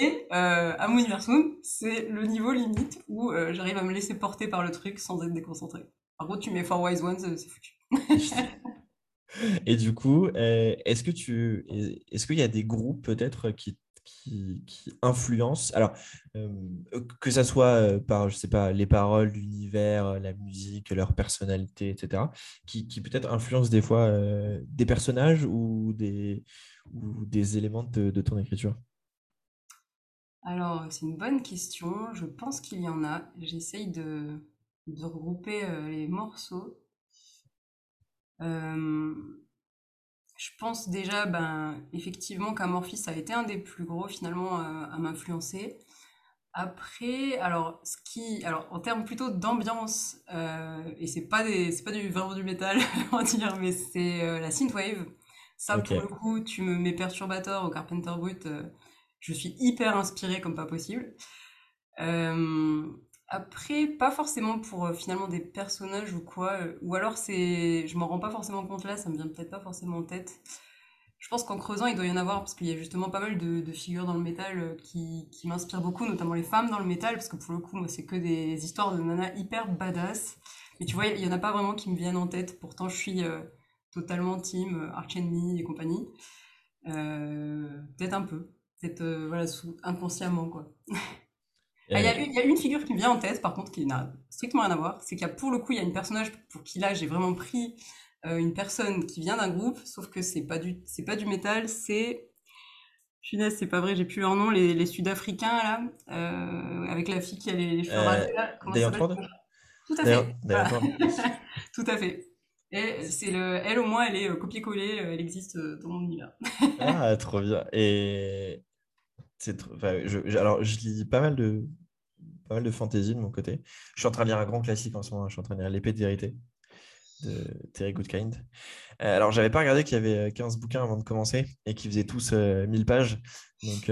Mais à mon universum, c'est le niveau limite où j'arrive à me laisser porter par le truc sans être déconcentrée. Par contre, tu mets Four Wise Ones, c'est foutu. Et du coup, est-ce qu'il y a des groupes peut-être qui influencent, alors que ça soit par, je sais pas, les paroles, l'univers, la musique, leur personnalité, etc., qui peut-être influencent des fois des personnages ou des ou des éléments de ton écriture? Alors, c'est une bonne question. Je pense qu'il y en a. J'essaye de regrouper les morceaux. Je pense déjà, effectivement, qu'Amorphis a été un des plus gros, finalement, à m'influencer. Après, alors en termes plutôt d'ambiance, et c'est pas du vraiment du métal, on va dire, mais c'est la synthwave. Ça, okay. Pour le coup, tu me mets Perturbator ou Carpenter Brut, je suis hyper inspirée comme pas possible. Après, pas forcément pour finalement des personnages ou quoi, ou alors je m'en rends pas forcément compte là, ça me vient peut-être pas forcément en tête. Je pense qu'en creusant, il doit y en avoir, parce qu'il y a justement pas mal de figures dans le métal qui m'inspirent beaucoup, notamment les femmes dans le métal, parce que pour le coup, moi, c'est que des histoires de nanas hyper badass. Mais tu vois, il y en a pas vraiment qui me viennent en tête. Pourtant, je suis totalement team Arch Enemy et compagnie. Peut-être un peu. Peut-être voilà, inconsciemment, quoi. Il y a une figure qui me vient en tête, par contre, qui n'a strictement rien à voir. C'est qu'il y a, pour le coup, il y a une personnage pour qui, là, j'ai vraiment pris... une personne qui vient d'un groupe, sauf que c'est pas du métal, c'est... Punaise, c'est pas vrai, j'ai plus leur nom, les Sud-Africains, là, avec la fille qui a les cheveux rasés, là. Tout à fait. Tout à fait. Et elle, au moins, elle est copiée-collée, elle existe dans mon univers. Ah, trop bien. Et... Alors, je lis pas mal de fantasy de mon côté. Je suis en train de lire un grand classique en ce moment, je suis en train de lire L'Épée de Vérité, de Terry Goodkind. Alors, j'avais pas regardé qu'il y avait 15 bouquins avant de commencer et qu'ils faisaient tous 1000 pages. Donc,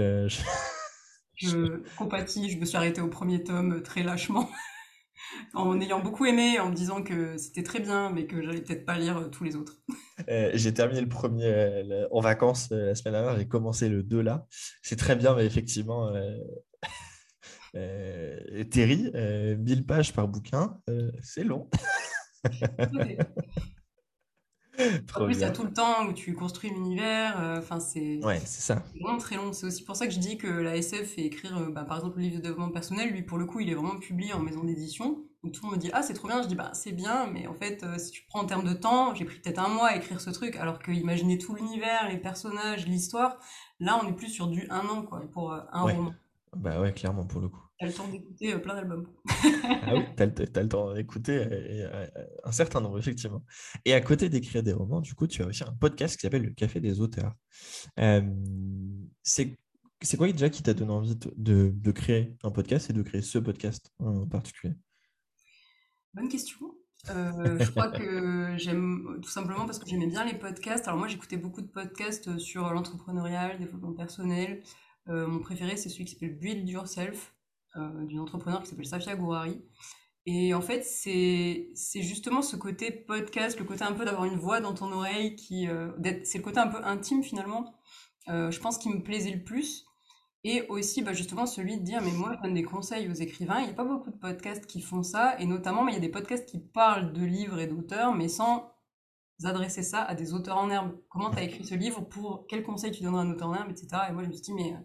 je compatis, je me suis arrêtée au premier tome très lâchement, en ayant beaucoup aimé, en me disant que c'était très bien, mais que j'allais peut-être pas lire tous les autres. J'ai terminé le premier en vacances la semaine dernière, j'ai commencé le 2 là. C'est très bien, mais effectivement... Terry, 1000 pages par bouquin, c'est long. En plus, il y a tout le temps où tu construis l'univers. C'est vraiment très long. C'est aussi pour ça que je dis que la SF et écrire, par exemple, le livre de développement personnel, lui, pour le coup, il est vraiment publié en maison d'édition. Donc tout le monde me dit « Ah, c'est trop bien !» Je dis « C'est bien, mais en fait, si tu prends en termes de temps, j'ai pris peut-être un mois à écrire ce truc, alors que imaginer tout l'univers, les personnages, l'histoire, là, on est plus sur du 1 an, quoi, pour un roman. Bah ouais, clairement, pour le coup. T'as le temps d'écouter plein d'albums. Ah oui, t'as le temps d'écouter un certain nombre, effectivement. Et à côté d'écrire des romans, du coup, tu as aussi un podcast qui s'appelle Le Café des auteurs. C'est quoi déjà qui t'a donné envie de créer un podcast et de créer ce podcast en particulier? Bonne question. Je crois que j'aime tout simplement parce que j'aimais bien les podcasts. Alors moi, j'écoutais beaucoup de podcasts sur l'entrepreneuriat, le développement personnel. Mon préféré, c'est celui qui s'appelle Build Yourself, d'une entrepreneur qui s'appelle Safia Gourari. Et en fait, c'est justement ce côté podcast, le côté un peu d'avoir une voix dans ton oreille, c'est le côté un peu intime finalement, je pense qui me plaisait le plus. Et aussi, justement, celui de dire, mais moi, je donne des conseils aux écrivains. Il n'y a pas beaucoup de podcasts qui font ça, et notamment, il y a des podcasts qui parlent de livres et d'auteurs, mais sans adresser ça à des auteurs en herbe. Comment tu as écrit ce livre, pour quel conseil tu donneras à un auteur en herbe, etc. Et moi, je me suis dit, mais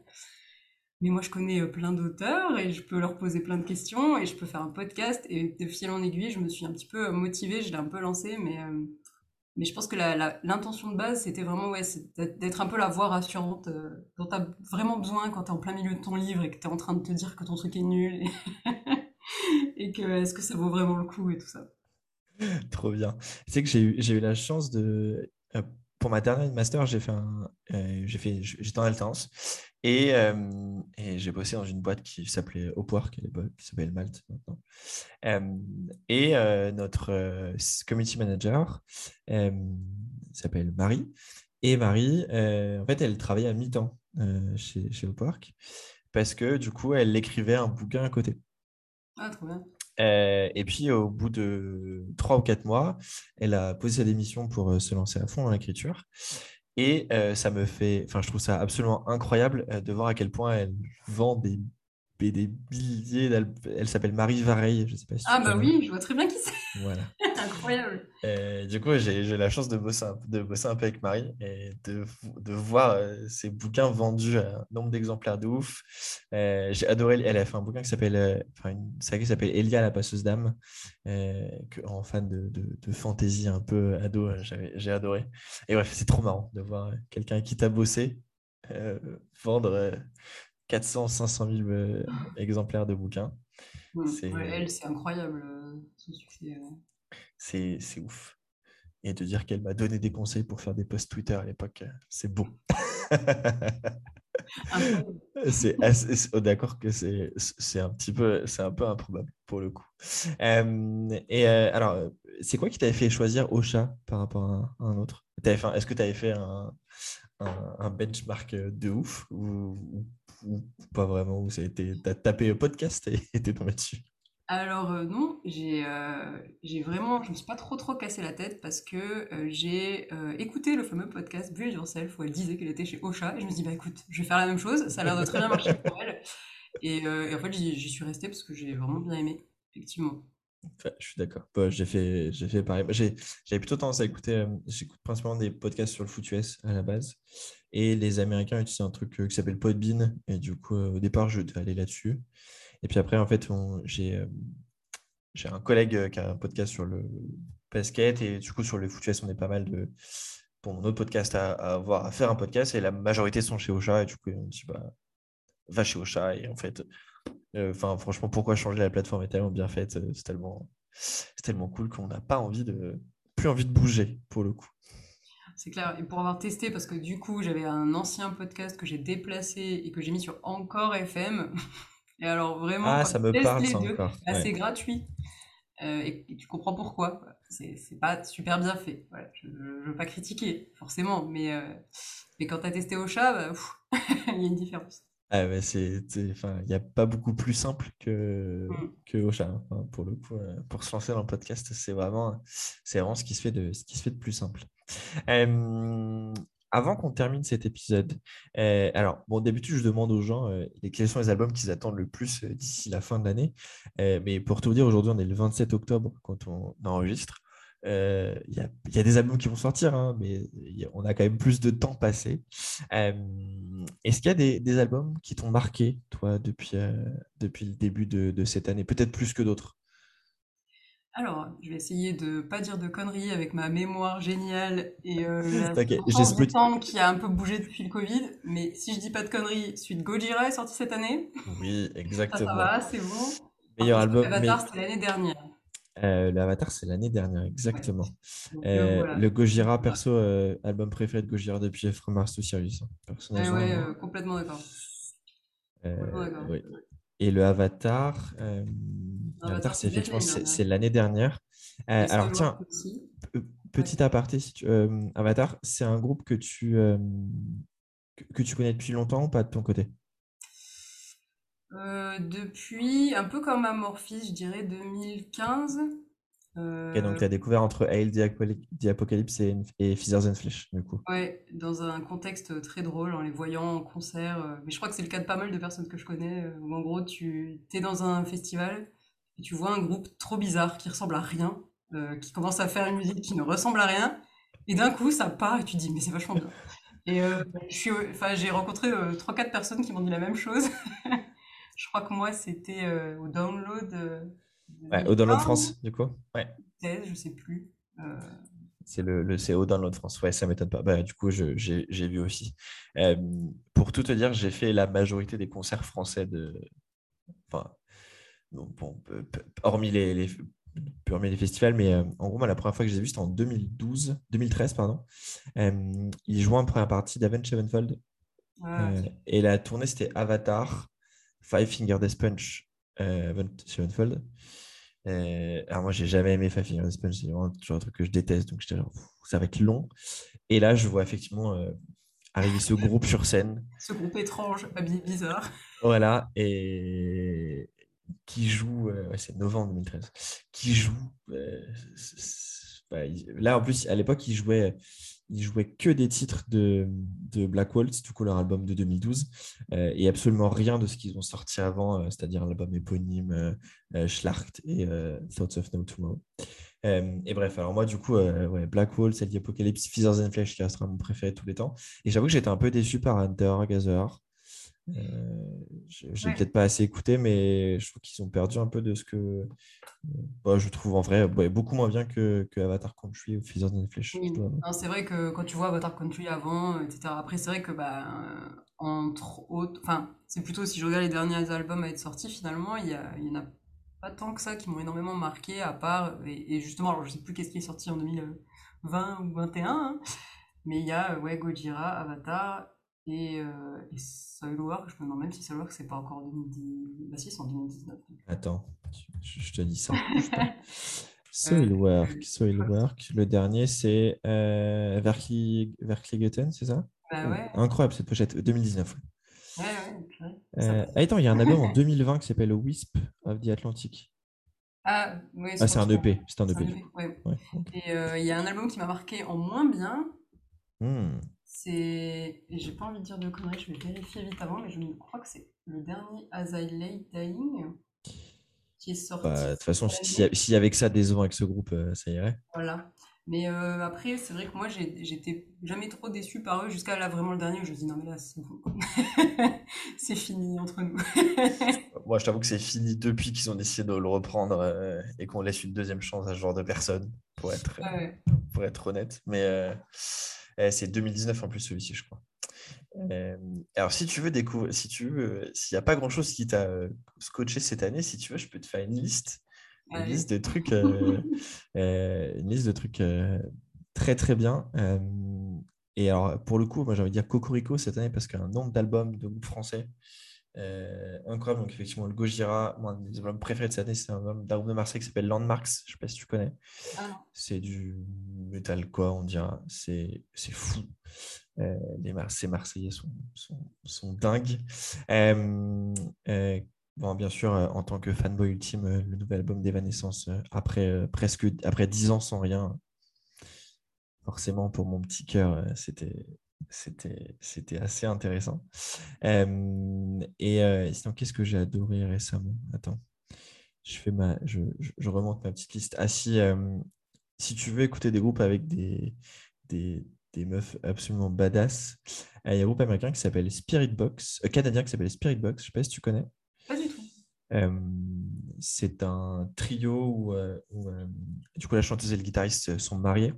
moi, je connais plein d'auteurs et je peux leur poser plein de questions et je peux faire un podcast. Et de fil en aiguille, je me suis un petit peu motivée, je l'ai un peu lancé, mais je pense que l'intention de base, c'était vraiment c'est d'être un peu la voix rassurante dont tu as vraiment besoin quand tu es en plein milieu de ton livre et que tu es en train de te dire que ton truc est nul et que est-ce que ça vaut vraiment le coup et tout ça. Trop bien. C'est que j'ai eu la chance de... pour ma dernière master, j'étais en alternance et j'ai bossé dans une boîte qui s'appelait Upwork, qui s'appelle Malte maintenant. Notre community manager s'appelle Marie. Et Marie, en fait, elle travaillait à mi-temps chez Upwork parce que du coup, elle écrivait un bouquin à côté. Ah, trop bien. Et puis, au bout de 3 ou 4 mois, elle a posé sa démission pour se lancer à fond dans l'écriture. Et je trouve ça absolument incroyable de voir à quel point elle vend des et des milliers d'albums. Elle s'appelle Marie Vareille, je sais pas si ah bah connais. Oui, je vois très bien qui c'est. Voilà. Incroyable. Et du coup, j'ai la chance de bosser un peu avec Marie et de voir ses bouquins vendus à un nombre d'exemplaires de ouf. J'ai adoré, elle a fait un bouquin qui s'appelle une saga qui s'appelle Elia la passeuse d'âme, en fan de fantasy un peu ado, j'ai adoré. Et bref, c'est trop marrant de voir quelqu'un qui t'a bossé vendre 400-500 000 exemplaires de bouquins. Ouais, c'est... Ouais, elle, c'est incroyable son succès. C'est ouf. Et de dire qu'elle m'a donné des conseils pour faire des posts Twitter à l'époque, c'est beau. C'est d'accord que c'est un peu improbable pour le coup. Alors, c'est quoi qui t'avait fait choisir Ocha par rapport à un autre? Est-ce que t'avais fait un benchmark de ouf ou pas vraiment, ou ça a été, t'as tapé podcast et t'es tombé dessus? Alors non, j'ai vraiment, je me suis pas trop cassé la tête parce que j'ai écouté le fameux podcast Build Yourself où elle disait qu'elle était chez Ocha et je me suis dit bah écoute, je vais faire la même chose, ça a l'air de très bien marcher pour elle et en fait j'y suis restée parce que j'ai vraiment bien aimé, effectivement. Enfin, je suis d'accord. Bah, j'ai fait pareil. J'avais plutôt tendance à écouter. J'écoute principalement des podcasts sur le foot US à la base. Et les Américains utilisent un truc qui s'appelle Petit Bain. Et du coup, au départ, je devais aller là-dessus. Et puis après, en fait, j'ai un collègue qui a un podcast sur le basket. Et du coup, sur le foot US, on est pas mal de. Pour mon autre podcast, à faire un podcast. Et la majorité sont chez Ocha. Et du coup, on me dit bah, va chez Ocha. Et en fait. Franchement, pourquoi changer? La plateforme est tellement bien faite, c'est tellement cool qu'on n'a pas plus envie de bouger pour le coup. C'est clair. Et pour avoir testé, parce que du coup j'avais un ancien podcast que j'ai déplacé et que j'ai mis sur Encore FM. Et alors vraiment, ça me parle, les ça deux, encore. Bah, ouais. C'est gratuit et tu comprends pourquoi. C'est pas super bien fait. Voilà. Je veux pas critiquer forcément, mais quand t'as testé Ocha, bah, il y a une différence. Ah bah il n'y a pas beaucoup plus simple que Ocha, hein. Enfin, pour le coup, pour se lancer dans le podcast, c'est vraiment ce qui se fait de plus simple. Avant qu'on termine cet épisode, alors bon, d'habitude je demande aux gens quels sont les albums qu'ils attendent le plus d'ici la fin de l'année, mais pour tout vous dire, aujourd'hui on est le 27 octobre quand on enregistre. Il y a des albums qui vont sortir, hein, mais on a quand même plus de temps passé. Est-ce qu'il y a des albums qui t'ont marqué, toi, depuis le début de cette année, peut-être plus que d'autres? Alors, je vais essayer de pas dire de conneries avec ma mémoire géniale et du temps qui a un peu bougé depuis le Covid. Mais si je dis pas de conneries, suite Gojira est sortie cette année. Oui, exactement. Ça va, c'est bon. Meilleur album. Avatar, c'était l'année dernière. L'Avatar, c'est l'année dernière, exactement. Ouais. Donc, voilà. Le Gojira, perso, album préféré de Gojira depuis From Mars to Sirius. Complètement d'accord. Oui. Et le Avatar, c'est effectivement c'est l'année dernière. Alors tiens, petit aparté, si tu, Avatar, c'est un groupe que tu connais depuis longtemps ou pas de ton côté? Depuis, un peu comme Amorphis, je dirais 2015. Okay, donc tu as découvert entre Hail the Apocalypse et Feathers and Flesh, du coup. Ouais, dans un contexte très drôle, en les voyant en concert. Mais je crois que c'est le cas de pas mal de personnes que je connais. Où en gros, tu es dans un festival et tu vois un groupe trop bizarre qui ressemble à rien, qui commence à faire une musique qui ne ressemble à rien. Et d'un coup, ça part et tu te dis, mais c'est vachement bien. Et j'ai rencontré 3-4 personnes qui m'ont dit la même chose. Je crois que moi, c'était au Download. Au Download France, du coup. Ouais. Je sais plus. C'est au Download France. Ouais, ça m'étonne pas. Bah, du coup, j'ai vu aussi. Pour tout te dire, j'ai fait la majorité des concerts français hormis les festivals, mais en gros, moi, la première fois que j'ai vu, c'était en 2013, pardon. Ils jouaient en première partie d'Avenged Sevenfold. Ah, okay. Et la tournée, c'était Avatar, Five Finger Death Punch, Sevenfold. Alors moi, j'ai jamais aimé Five Finger Death Punch, c'est vraiment un truc que je déteste, donc j'étais genre, ça va être long. Et là, je vois effectivement arriver ce groupe sur scène. Ce groupe étrange, habillé bizarre. Voilà, et qui joue, c'est novembre 2013, qui joue, là en plus, à l'époque, il jouait ils jouaient que des titres de Black Waltz, du coup leur album de 2012, et absolument rien de ce qu'ils ont sorti avant, c'est-à-dire l'album éponyme, Schlacht et Thoughts of No Tomorrow. Et bref, alors moi du coup, ouais, Black Waltz, Cell the Apocalypse, Feathers and Flesh qui restera mon préféré de tous les temps, et j'avoue que j'étais un peu déçu par Hunter Gatherer. J'ai peut-être pas assez écouté, mais je trouve qu'ils ont perdu un peu de ce que je trouve en vrai beaucoup moins bien que Avatar Country ou Feathers and Flesh. C'est vrai que quand tu vois Avatar Country avant, etc. Après c'est vrai que entre autres, c'est plutôt, si je regarde les derniers albums à être sortis, finalement il y en a pas tant que ça qui m'ont énormément marqué, à part et justement, alors je sais plus qu'est-ce qui est sorti en 2020 ou 2021, hein, mais il y a Gojira, Avatar et Soilwork. Je me demande même si Soilwork c'est pas encore en 2010. Bah si, c'est en 2019. Attends, je te dis ça. Soilwork. Le dernier c'est Verkligheten, c'est ça? Ouais. Incroyable cette pochette, 2019. Attends, il y a un album en 2020 qui s'appelle Wisp of the Atlantic. Ah oui. C'est un EP. C'est un EP. Et il y a un album qui m'a marqué en moins bien. C'est... J'ai pas envie de dire de conneries, je vais vérifier vite avant, mais je crois que c'est le dernier As I Lay Dying qui est sorti. De toute façon, s'il y avait que ça, décevant avec ce groupe, ça irait. Voilà. Mais après, c'est vrai que moi, j'étais jamais trop déçue par eux jusqu'à là, vraiment le dernier. Je me dis, non, mais là, c'est fou. C'est fini entre nous. Moi, je t'avoue que c'est fini depuis qu'ils ont décidé de le reprendre et qu'on laisse une deuxième chance à ce genre de personnes, pour être honnête. Mais... c'est 2019 en plus celui-ci, je crois. Alors, si tu veux découvrir, s'il n'y a pas grand-chose qui t'a scotché cette année, si tu veux, je peux te faire une liste de trucs très très bien. Et alors, pour le coup, moi j'ai envie de dire Cocorico cette année parce qu'il y a un nombre d'albums de groupes français incroyable. Donc, effectivement, le Gojira, mon album préféré de cette année, c'est un album d'un groupe de Marseille qui s'appelle Landmarks. Je sais pas si tu connais. C'est du metalcore, on dira. C'est fou. Ces Marseillais sont dingues. Bien sûr, en tant que fanboy ultime, le nouvel album d'Evanescence, après 10 ans sans rien, forcément, pour mon petit cœur, c'était assez intéressant. Sinon, qu'est-ce que j'ai adoré récemment? Attends, je remonte ma petite liste. Si tu veux écouter des groupes avec des meufs absolument badass, il y a un groupe américain qui s'appelle Spiritbox, canadien qui s'appelle Spiritbox, je sais pas si tu connais. Pas du tout. C'est un trio où du coup la chanteuse et le guitariste sont mariés.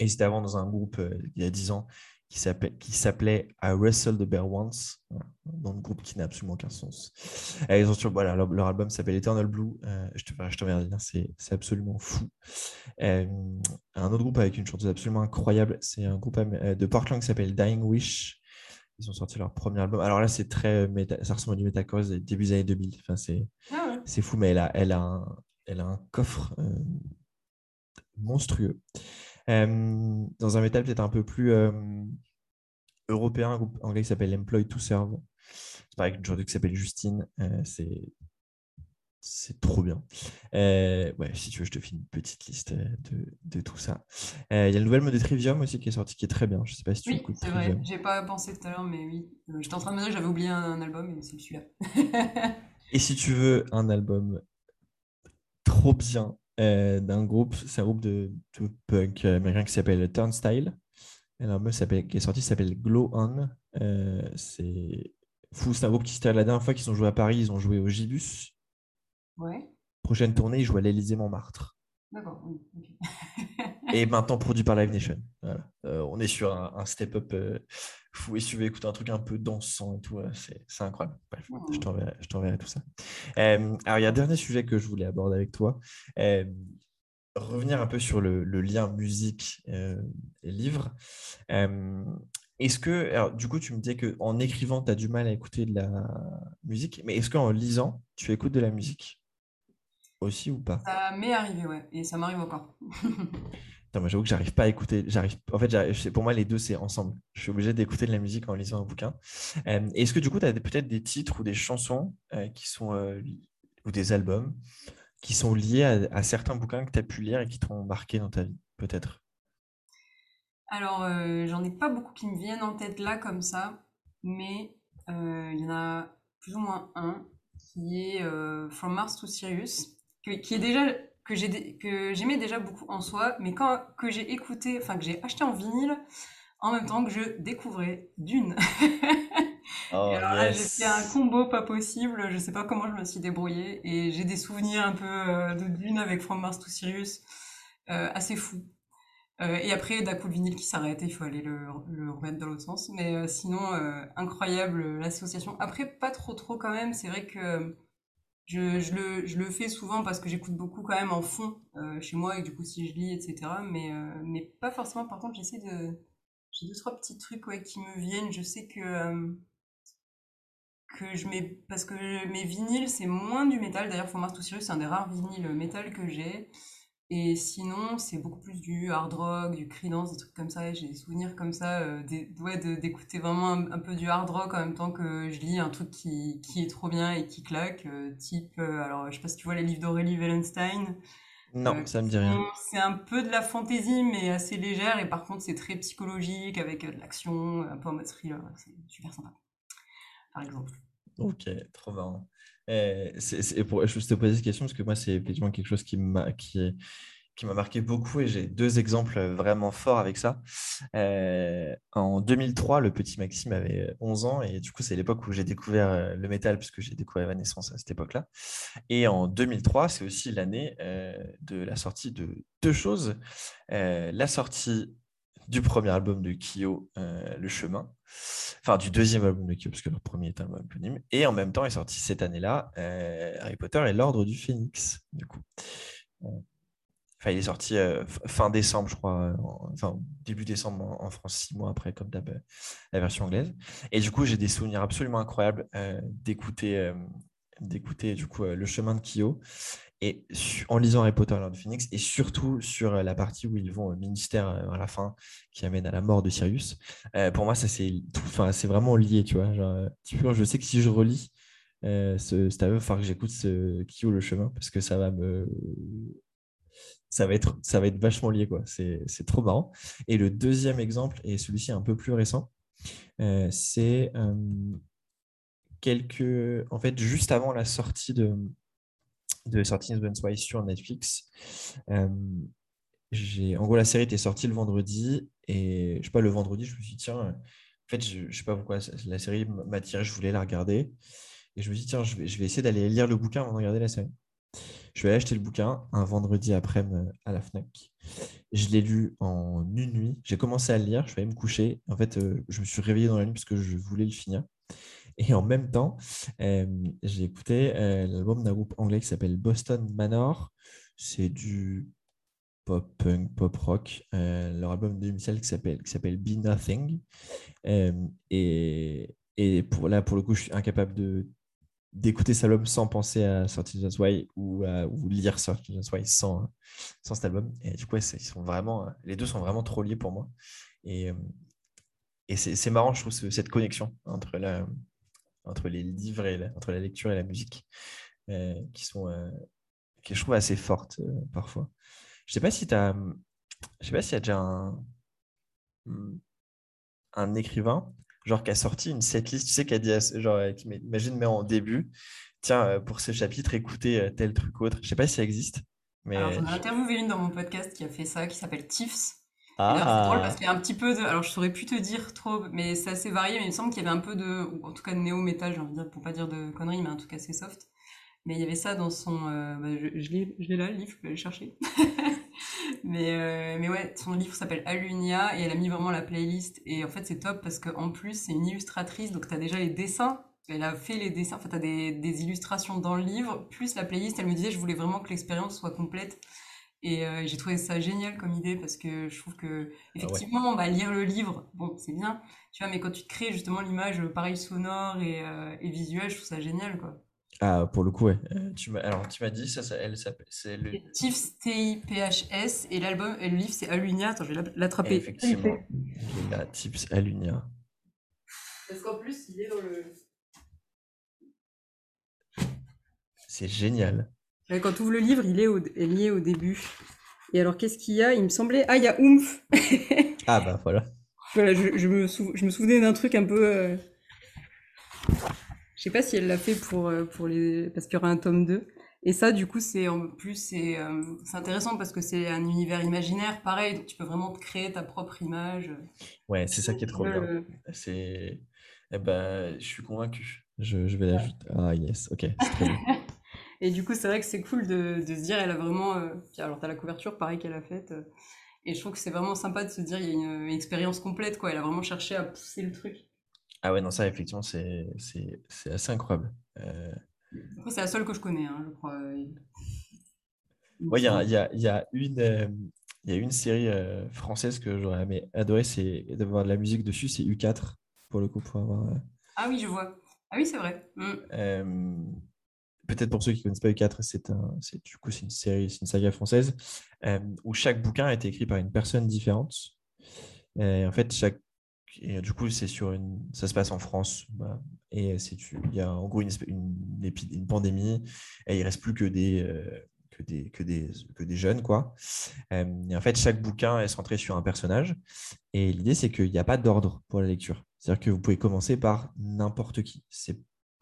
Et c'était avant dans un groupe il y a 10 ans qui s'appelait I Wrestled the Bear Once, dans le groupe qui n'a absolument aucun sens. Et ils ont leur album s'appelle Eternal Blue. Je t'emmerde, c'est absolument fou. Un autre groupe avec une chanteuse absolument incroyable, c'est un groupe de Portland qui s'appelle Dying Wish. Ils ont sorti leur premier album. Alors là, c'est très ça ressemble à du metalcore début des années 2000. Enfin, c'est fou, mais elle a un coffre monstrueux. Dans un métal peut-être un peu plus européen, un groupe anglais qui s'appelle Employed to Serve. C'est pareil qu'une chanteuse qui s'appelle Justine. C'est trop bien. Si tu veux, je te fais une petite liste de tout ça. Il y a le nouvel mode de Trivium aussi qui est sorti, qui est très bien. Je sais pas si tu écoutes. Oui, c'est Trivium. Vrai. J'ai pas pensé tout à l'heure, mais oui. J'étais en train de me dire que j'avais oublié un album, mais c'est celui-là. Et si tu veux un album trop bien, d'un groupe, c'est un groupe de punk américain qui s'appelle Turnstile. L'album qui est sorti s'appelle Glow On. C'est fou, c'est un groupe qui s'était la dernière fois qu'ils ont joué à Paris, ils ont joué au Gibus. Ouais. Prochaine tournée, ils jouent à l'Élysée-Montmartre. D'accord, oui. Okay. Et maintenant produit par Live Nation. Voilà. On est sur un step-up fou. Et si tu veux écouter un truc un peu dansant et tout, c'est incroyable. Bref, je t'enverrai tout ça. Alors, il y a un dernier sujet que je voulais aborder avec toi. Revenir un peu sur le lien musique et livre. Est-ce que, alors, du coup, tu me disais qu'en écrivant, tu as du mal à écouter de la musique, mais est-ce qu'en lisant, tu écoutes de la musique aussi ou pas? Ça m'est arrivé, ouais, et ça m'arrive encore. Attends, moi j'avoue que j'arrive pas à écouter. Pour moi, les deux, c'est ensemble. Je suis obligé d'écouter de la musique en lisant un bouquin. Est-ce que du coup, tu as peut-être des titres ou des chansons qui sont, ou des albums qui sont liés à certains bouquins que tu as pu lire et qui t'ont marqué dans ta vie, peut-être? Alors, j'en ai pas beaucoup qui me viennent en tête là comme ça, mais il y en a plus ou moins un qui est From Mars to Sirius, qui est déjà que j'aimais déjà beaucoup en soi, mais que j'ai écouté, enfin que j'ai acheté en vinyle en même temps que je découvrais Dune. Oh, et alors là, yes. J'ai fait un combo pas possible, je sais pas comment je me suis débrouillée, et j'ai des souvenirs un peu de Dune avec From Mars to Sirius assez fous. Et après, d'un coup, le vinyle qui s'arrête et il faut aller le remettre dans l'autre sens. Mais sinon, incroyable l'association. Après, pas trop quand même. C'est vrai que je le fais souvent parce que j'écoute beaucoup quand même en fond chez moi et du coup, si je lis, etc. Mais pas forcément. Par contre, j'ai deux, trois petits trucs qui me viennent. Je sais que je mets... Parce que mes vinyles, c'est moins du métal. D'ailleurs, From Mars to Sirius, c'est un des rares vinyles métal que j'ai. Et sinon, c'est beaucoup plus du hard rock, du Creedence, des trucs comme ça. Et j'ai des souvenirs comme ça, d'écouter vraiment un peu du hard rock en même temps que je lis un truc qui est trop bien et qui claque. Alors je sais pas si tu vois les livres d'Aurélie Wellenstein. Non, ça me dit rien. C'est un peu de la fantaisie, mais assez légère. Et par contre, c'est très psychologique, avec de l'action, un peu en mode thriller. C'est super sympa, par exemple. Ok, trop marrant. Je te posais cette question parce que moi, c'est effectivement quelque chose qui m'a marqué beaucoup et j'ai deux exemples vraiment forts avec ça. En 2003, le petit Maxime avait 11 ans et du coup, c'est l'époque où j'ai découvert le métal puisque j'ai découvert Evanescence à cette époque-là. Et en 2003, c'est aussi l'année de la sortie de deux choses. La sortie du premier album de Kyo, Le Chemin, enfin du deuxième album de Kyo, parce que leur premier est un album éponyme, et en même temps est sorti cette année-là, Harry Potter et l'Ordre du Phénix, du coup. Enfin, il est sorti fin décembre, je crois, début décembre en France, 6 mois après, comme d'hab, la version anglaise. Et du coup, j'ai des souvenirs absolument incroyables d'écouter du coup Le Chemin de Kyo, et en lisant Harry Potter et l'Ordre du Phénix, et surtout sur la partie où ils vont au ministère à la fin, qui amène à la mort de Sirius, pour moi, ça c'est vraiment lié, tu vois. Genre, je sais que si je relis cet album, il va falloir que j'écoute ce Kyo Le Chemin, parce que ça va être vachement lié, quoi. C'est trop marrant. Et le deuxième exemple, et celui-ci est un peu plus récent, c'est en fait, juste avant la sortie de Sorting Husband's Wife sur Netflix. En gros, la série était sortie le vendredi et je sais pas, le vendredi, je me suis dit, tiens, en fait, je sais pas pourquoi la série m'attirait, je voulais la regarder et je me suis dit, tiens, je vais essayer d'aller lire le bouquin avant de regarder la série. Je vais aller acheter le bouquin un vendredi après-midi à la Fnac. Je l'ai lu en une nuit. J'ai commencé à le lire, je vais aller me coucher. En fait, je me suis réveillé dans la nuit parce que je voulais le finir. Et en même temps, j'ai écouté l'album d'un groupe anglais qui s'appelle Boston Manor. C'est du pop-punk, pop-rock. Leur album demi-sel qui s'appelle Be Nothing. Pour le coup, je suis incapable d'écouter cet album sans penser à Sorting Husband's Wife ou lire Sorting Husband's Wife sans cet album. Et du coup, les deux sont vraiment trop liés pour moi. Et c'est marrant, je trouve, cette connexion entre les livres et entre la lecture et la musique, qui je trouve assez forte parfois. Je sais pas s'il y a déjà un écrivain genre qui a sorti une setlist, tu sais, qui a dit genre, qui imagine, mais en début, tiens, pour ce chapitre, écoutez tel truc autre. Je sais pas si ça existe, mais alors, j'en ai interviewé une dans mon podcast qui a fait ça, qui s'appelle Tiffs. Ah. Alors, c'est drôle parce qu'il y a un petit peu de... Alors, je saurais plus te dire trop, mais c'est assez varié, mais il me semble qu'il y avait un peu de... Ou en tout cas, de néo-métal, j'ai envie de dire, pour pas dire de conneries, mais en tout cas, c'est soft. Mais il y avait ça dans son... je l'ai là, le livre, je vais aller chercher. mais ouais, son livre s'appelle Alunia, et elle a mis vraiment la playlist. Et en fait, c'est top parce qu'en plus, c'est une illustratrice, donc t'as déjà les dessins. Elle a fait les dessins, enfin, t'as des illustrations dans le livre, plus la playlist. Elle me disait, je voulais vraiment que l'expérience soit complète. Et j'ai trouvé ça génial comme idée parce que je trouve que effectivement, bah, lire le livre, bon, c'est bien, tu vois, mais quand tu te crées justement l'image, pareil, sonore et visuelle, je trouve ça génial, quoi. Ah, pour le coup, ouais. Tu m'as dit ça, elle s'appelle, c'est le Tiffs, T-I-P-H-S, et l'album et le livre c'est Alunia. Attends, je vais l'attraper. Effectivement, il a Tiffs Alunia. Parce qu'en plus, il est dans le. C'est génial. Quand tu ouvres le livre, il est lié au début. Et alors, qu'est-ce qu'il y a ? Il me semblait... Ah, il y a Oomph. Ah bah voilà. Voilà, je me souvenais d'un truc un peu... Je sais pas si elle l'a fait pour les... parce qu'il y aura un tome 2. Et ça, du coup, c'est en plus c'est intéressant parce que c'est un univers imaginaire, pareil, donc tu peux vraiment te créer ta propre image. Ouais, c'est ça qui est trop bien. C'est... Eh ben, je suis convaincu. Je vais l'ajouter. Ah yes, ok, c'est très bien. Et du coup, c'est vrai que c'est cool de se dire, elle a vraiment... Alors, t'as la couverture, pareil, qu'elle a faite. Et je trouve que c'est vraiment sympa de se dire, il y a une expérience complète, quoi. Elle a vraiment cherché à pousser le truc. Ah ouais, non, ça, effectivement, c'est assez incroyable. Après, c'est la seule que je connais, hein, je crois. Ouais, il y a une série française que j'aurais adoré, c'est d'avoir de la musique dessus, c'est U4, pour le coup, pour avoir... Ah oui, je vois. Ah oui, c'est vrai. Mm. Peut-être pour ceux qui ne connaissent pas U4, c'est une série, c'est une saga française où chaque bouquin a été écrit par une personne différente. Et en fait, du coup, c'est ça se passe en France. Voilà. Et il y a en gros une pandémie et il ne reste plus que des jeunes, quoi. Et en fait, chaque bouquin est centré sur un personnage. Et l'idée, c'est qu'il n'y a pas d'ordre pour la lecture. C'est-à-dire que vous pouvez commencer par n'importe qui.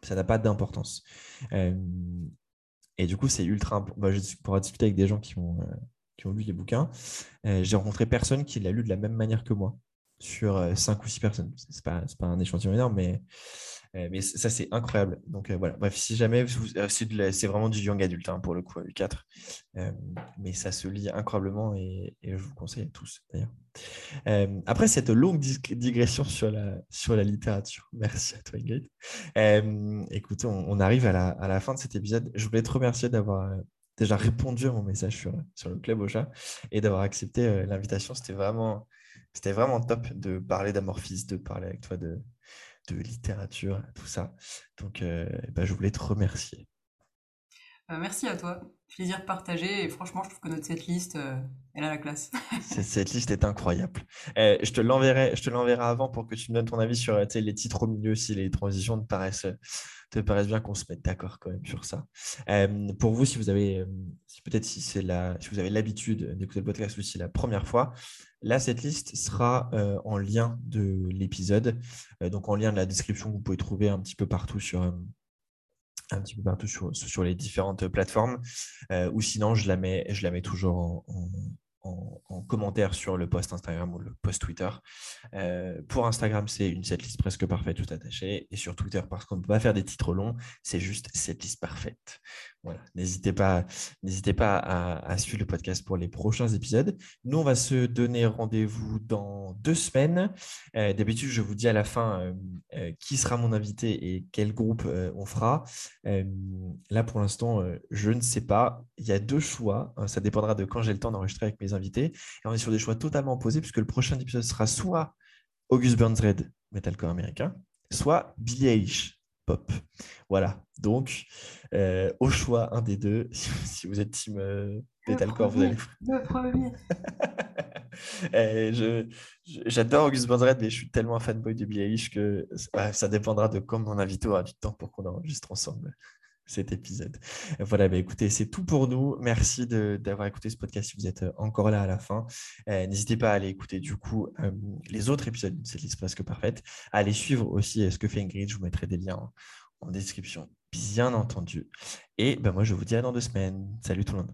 Ça n'a pas d'importance. Et du coup, c'est ultra... Bah, je pourrais discuter avec des gens qui ont lu les bouquins. J'ai rencontré personne qui l'a lu de la même manière que moi, sur 5 ou 6 personnes. C'est pas un échantillon énorme, mais ça, c'est incroyable. Donc, voilà. Bref, si jamais... c'est vraiment du young adulte, hein, pour le coup, U4. Mais ça se lit incroyablement et je vous conseille tous, d'ailleurs. Après cette longue digression sur la littérature, merci à toi Ingrid. Écoute, on arrive à la fin de cet épisode. Je voulais te remercier d'avoir déjà répondu à mon message sur le club Ocha et d'avoir accepté l'invitation. C'était vraiment top de parler d'Amorphis, de parler avec toi de littérature, tout ça. Donc je voulais te remercier. Merci à toi, plaisir partagé, et franchement je trouve que notre setlist, elle a la classe. Cette liste est incroyable. Je te l'enverrai avant pour que tu me donnes ton avis sur les titres au milieu, si les transitions te paraissent bien, qu'on se mette d'accord quand même sur ça. Pour vous, si vous avez si vous avez l'habitude d'écouter le podcast ou si c'est la première fois, là, cette liste sera en lien de l'épisode, donc en lien de la description que vous pouvez trouver un petit peu partout sur les différentes plateformes, ou sinon je la mets toujours en commentaire sur le post Instagram ou le post Twitter. Pour Instagram, c'est une setlist presque parfaite, tout attaché, et sur Twitter, parce qu'on ne peut pas faire des titres longs, c'est juste setlist parfaite. Voilà. N'hésitez pas à suivre le podcast pour les prochains épisodes. Nous, on va se donner rendez-vous dans 2 semaines. D'habitude, je vous dis à la fin qui sera mon invité et quel groupe on fera. Là, pour l'instant, je ne sais pas. Il y a 2 choix. Ça dépendra de quand j'ai le temps d'enregistrer avec mes invités. Et on est sur des choix totalement opposés, puisque le prochain épisode sera soit August Burns Red, metalcore américain, soit Billie Eilish, pop. Voilà, donc au choix, un des deux. Si vous êtes team metalcore, vous allez... Le premier. J'adore August Burns Red, mais je suis tellement un fanboy de Billie Eilish que ça dépendra de quand mon invité aura du temps pour qu'on enregistre ensemble cet épisode. Voilà, écoutez, c'est tout pour nous. Merci d'avoir écouté ce podcast si vous êtes encore là à la fin. N'hésitez pas à aller écouter du coup les autres épisodes de cette liste presque parfaite. À aller suivre aussi ce que fait Ingrid. Je vous mettrai des liens en description, bien entendu. Et moi, je vous dis à dans 2 semaines. Salut tout le monde.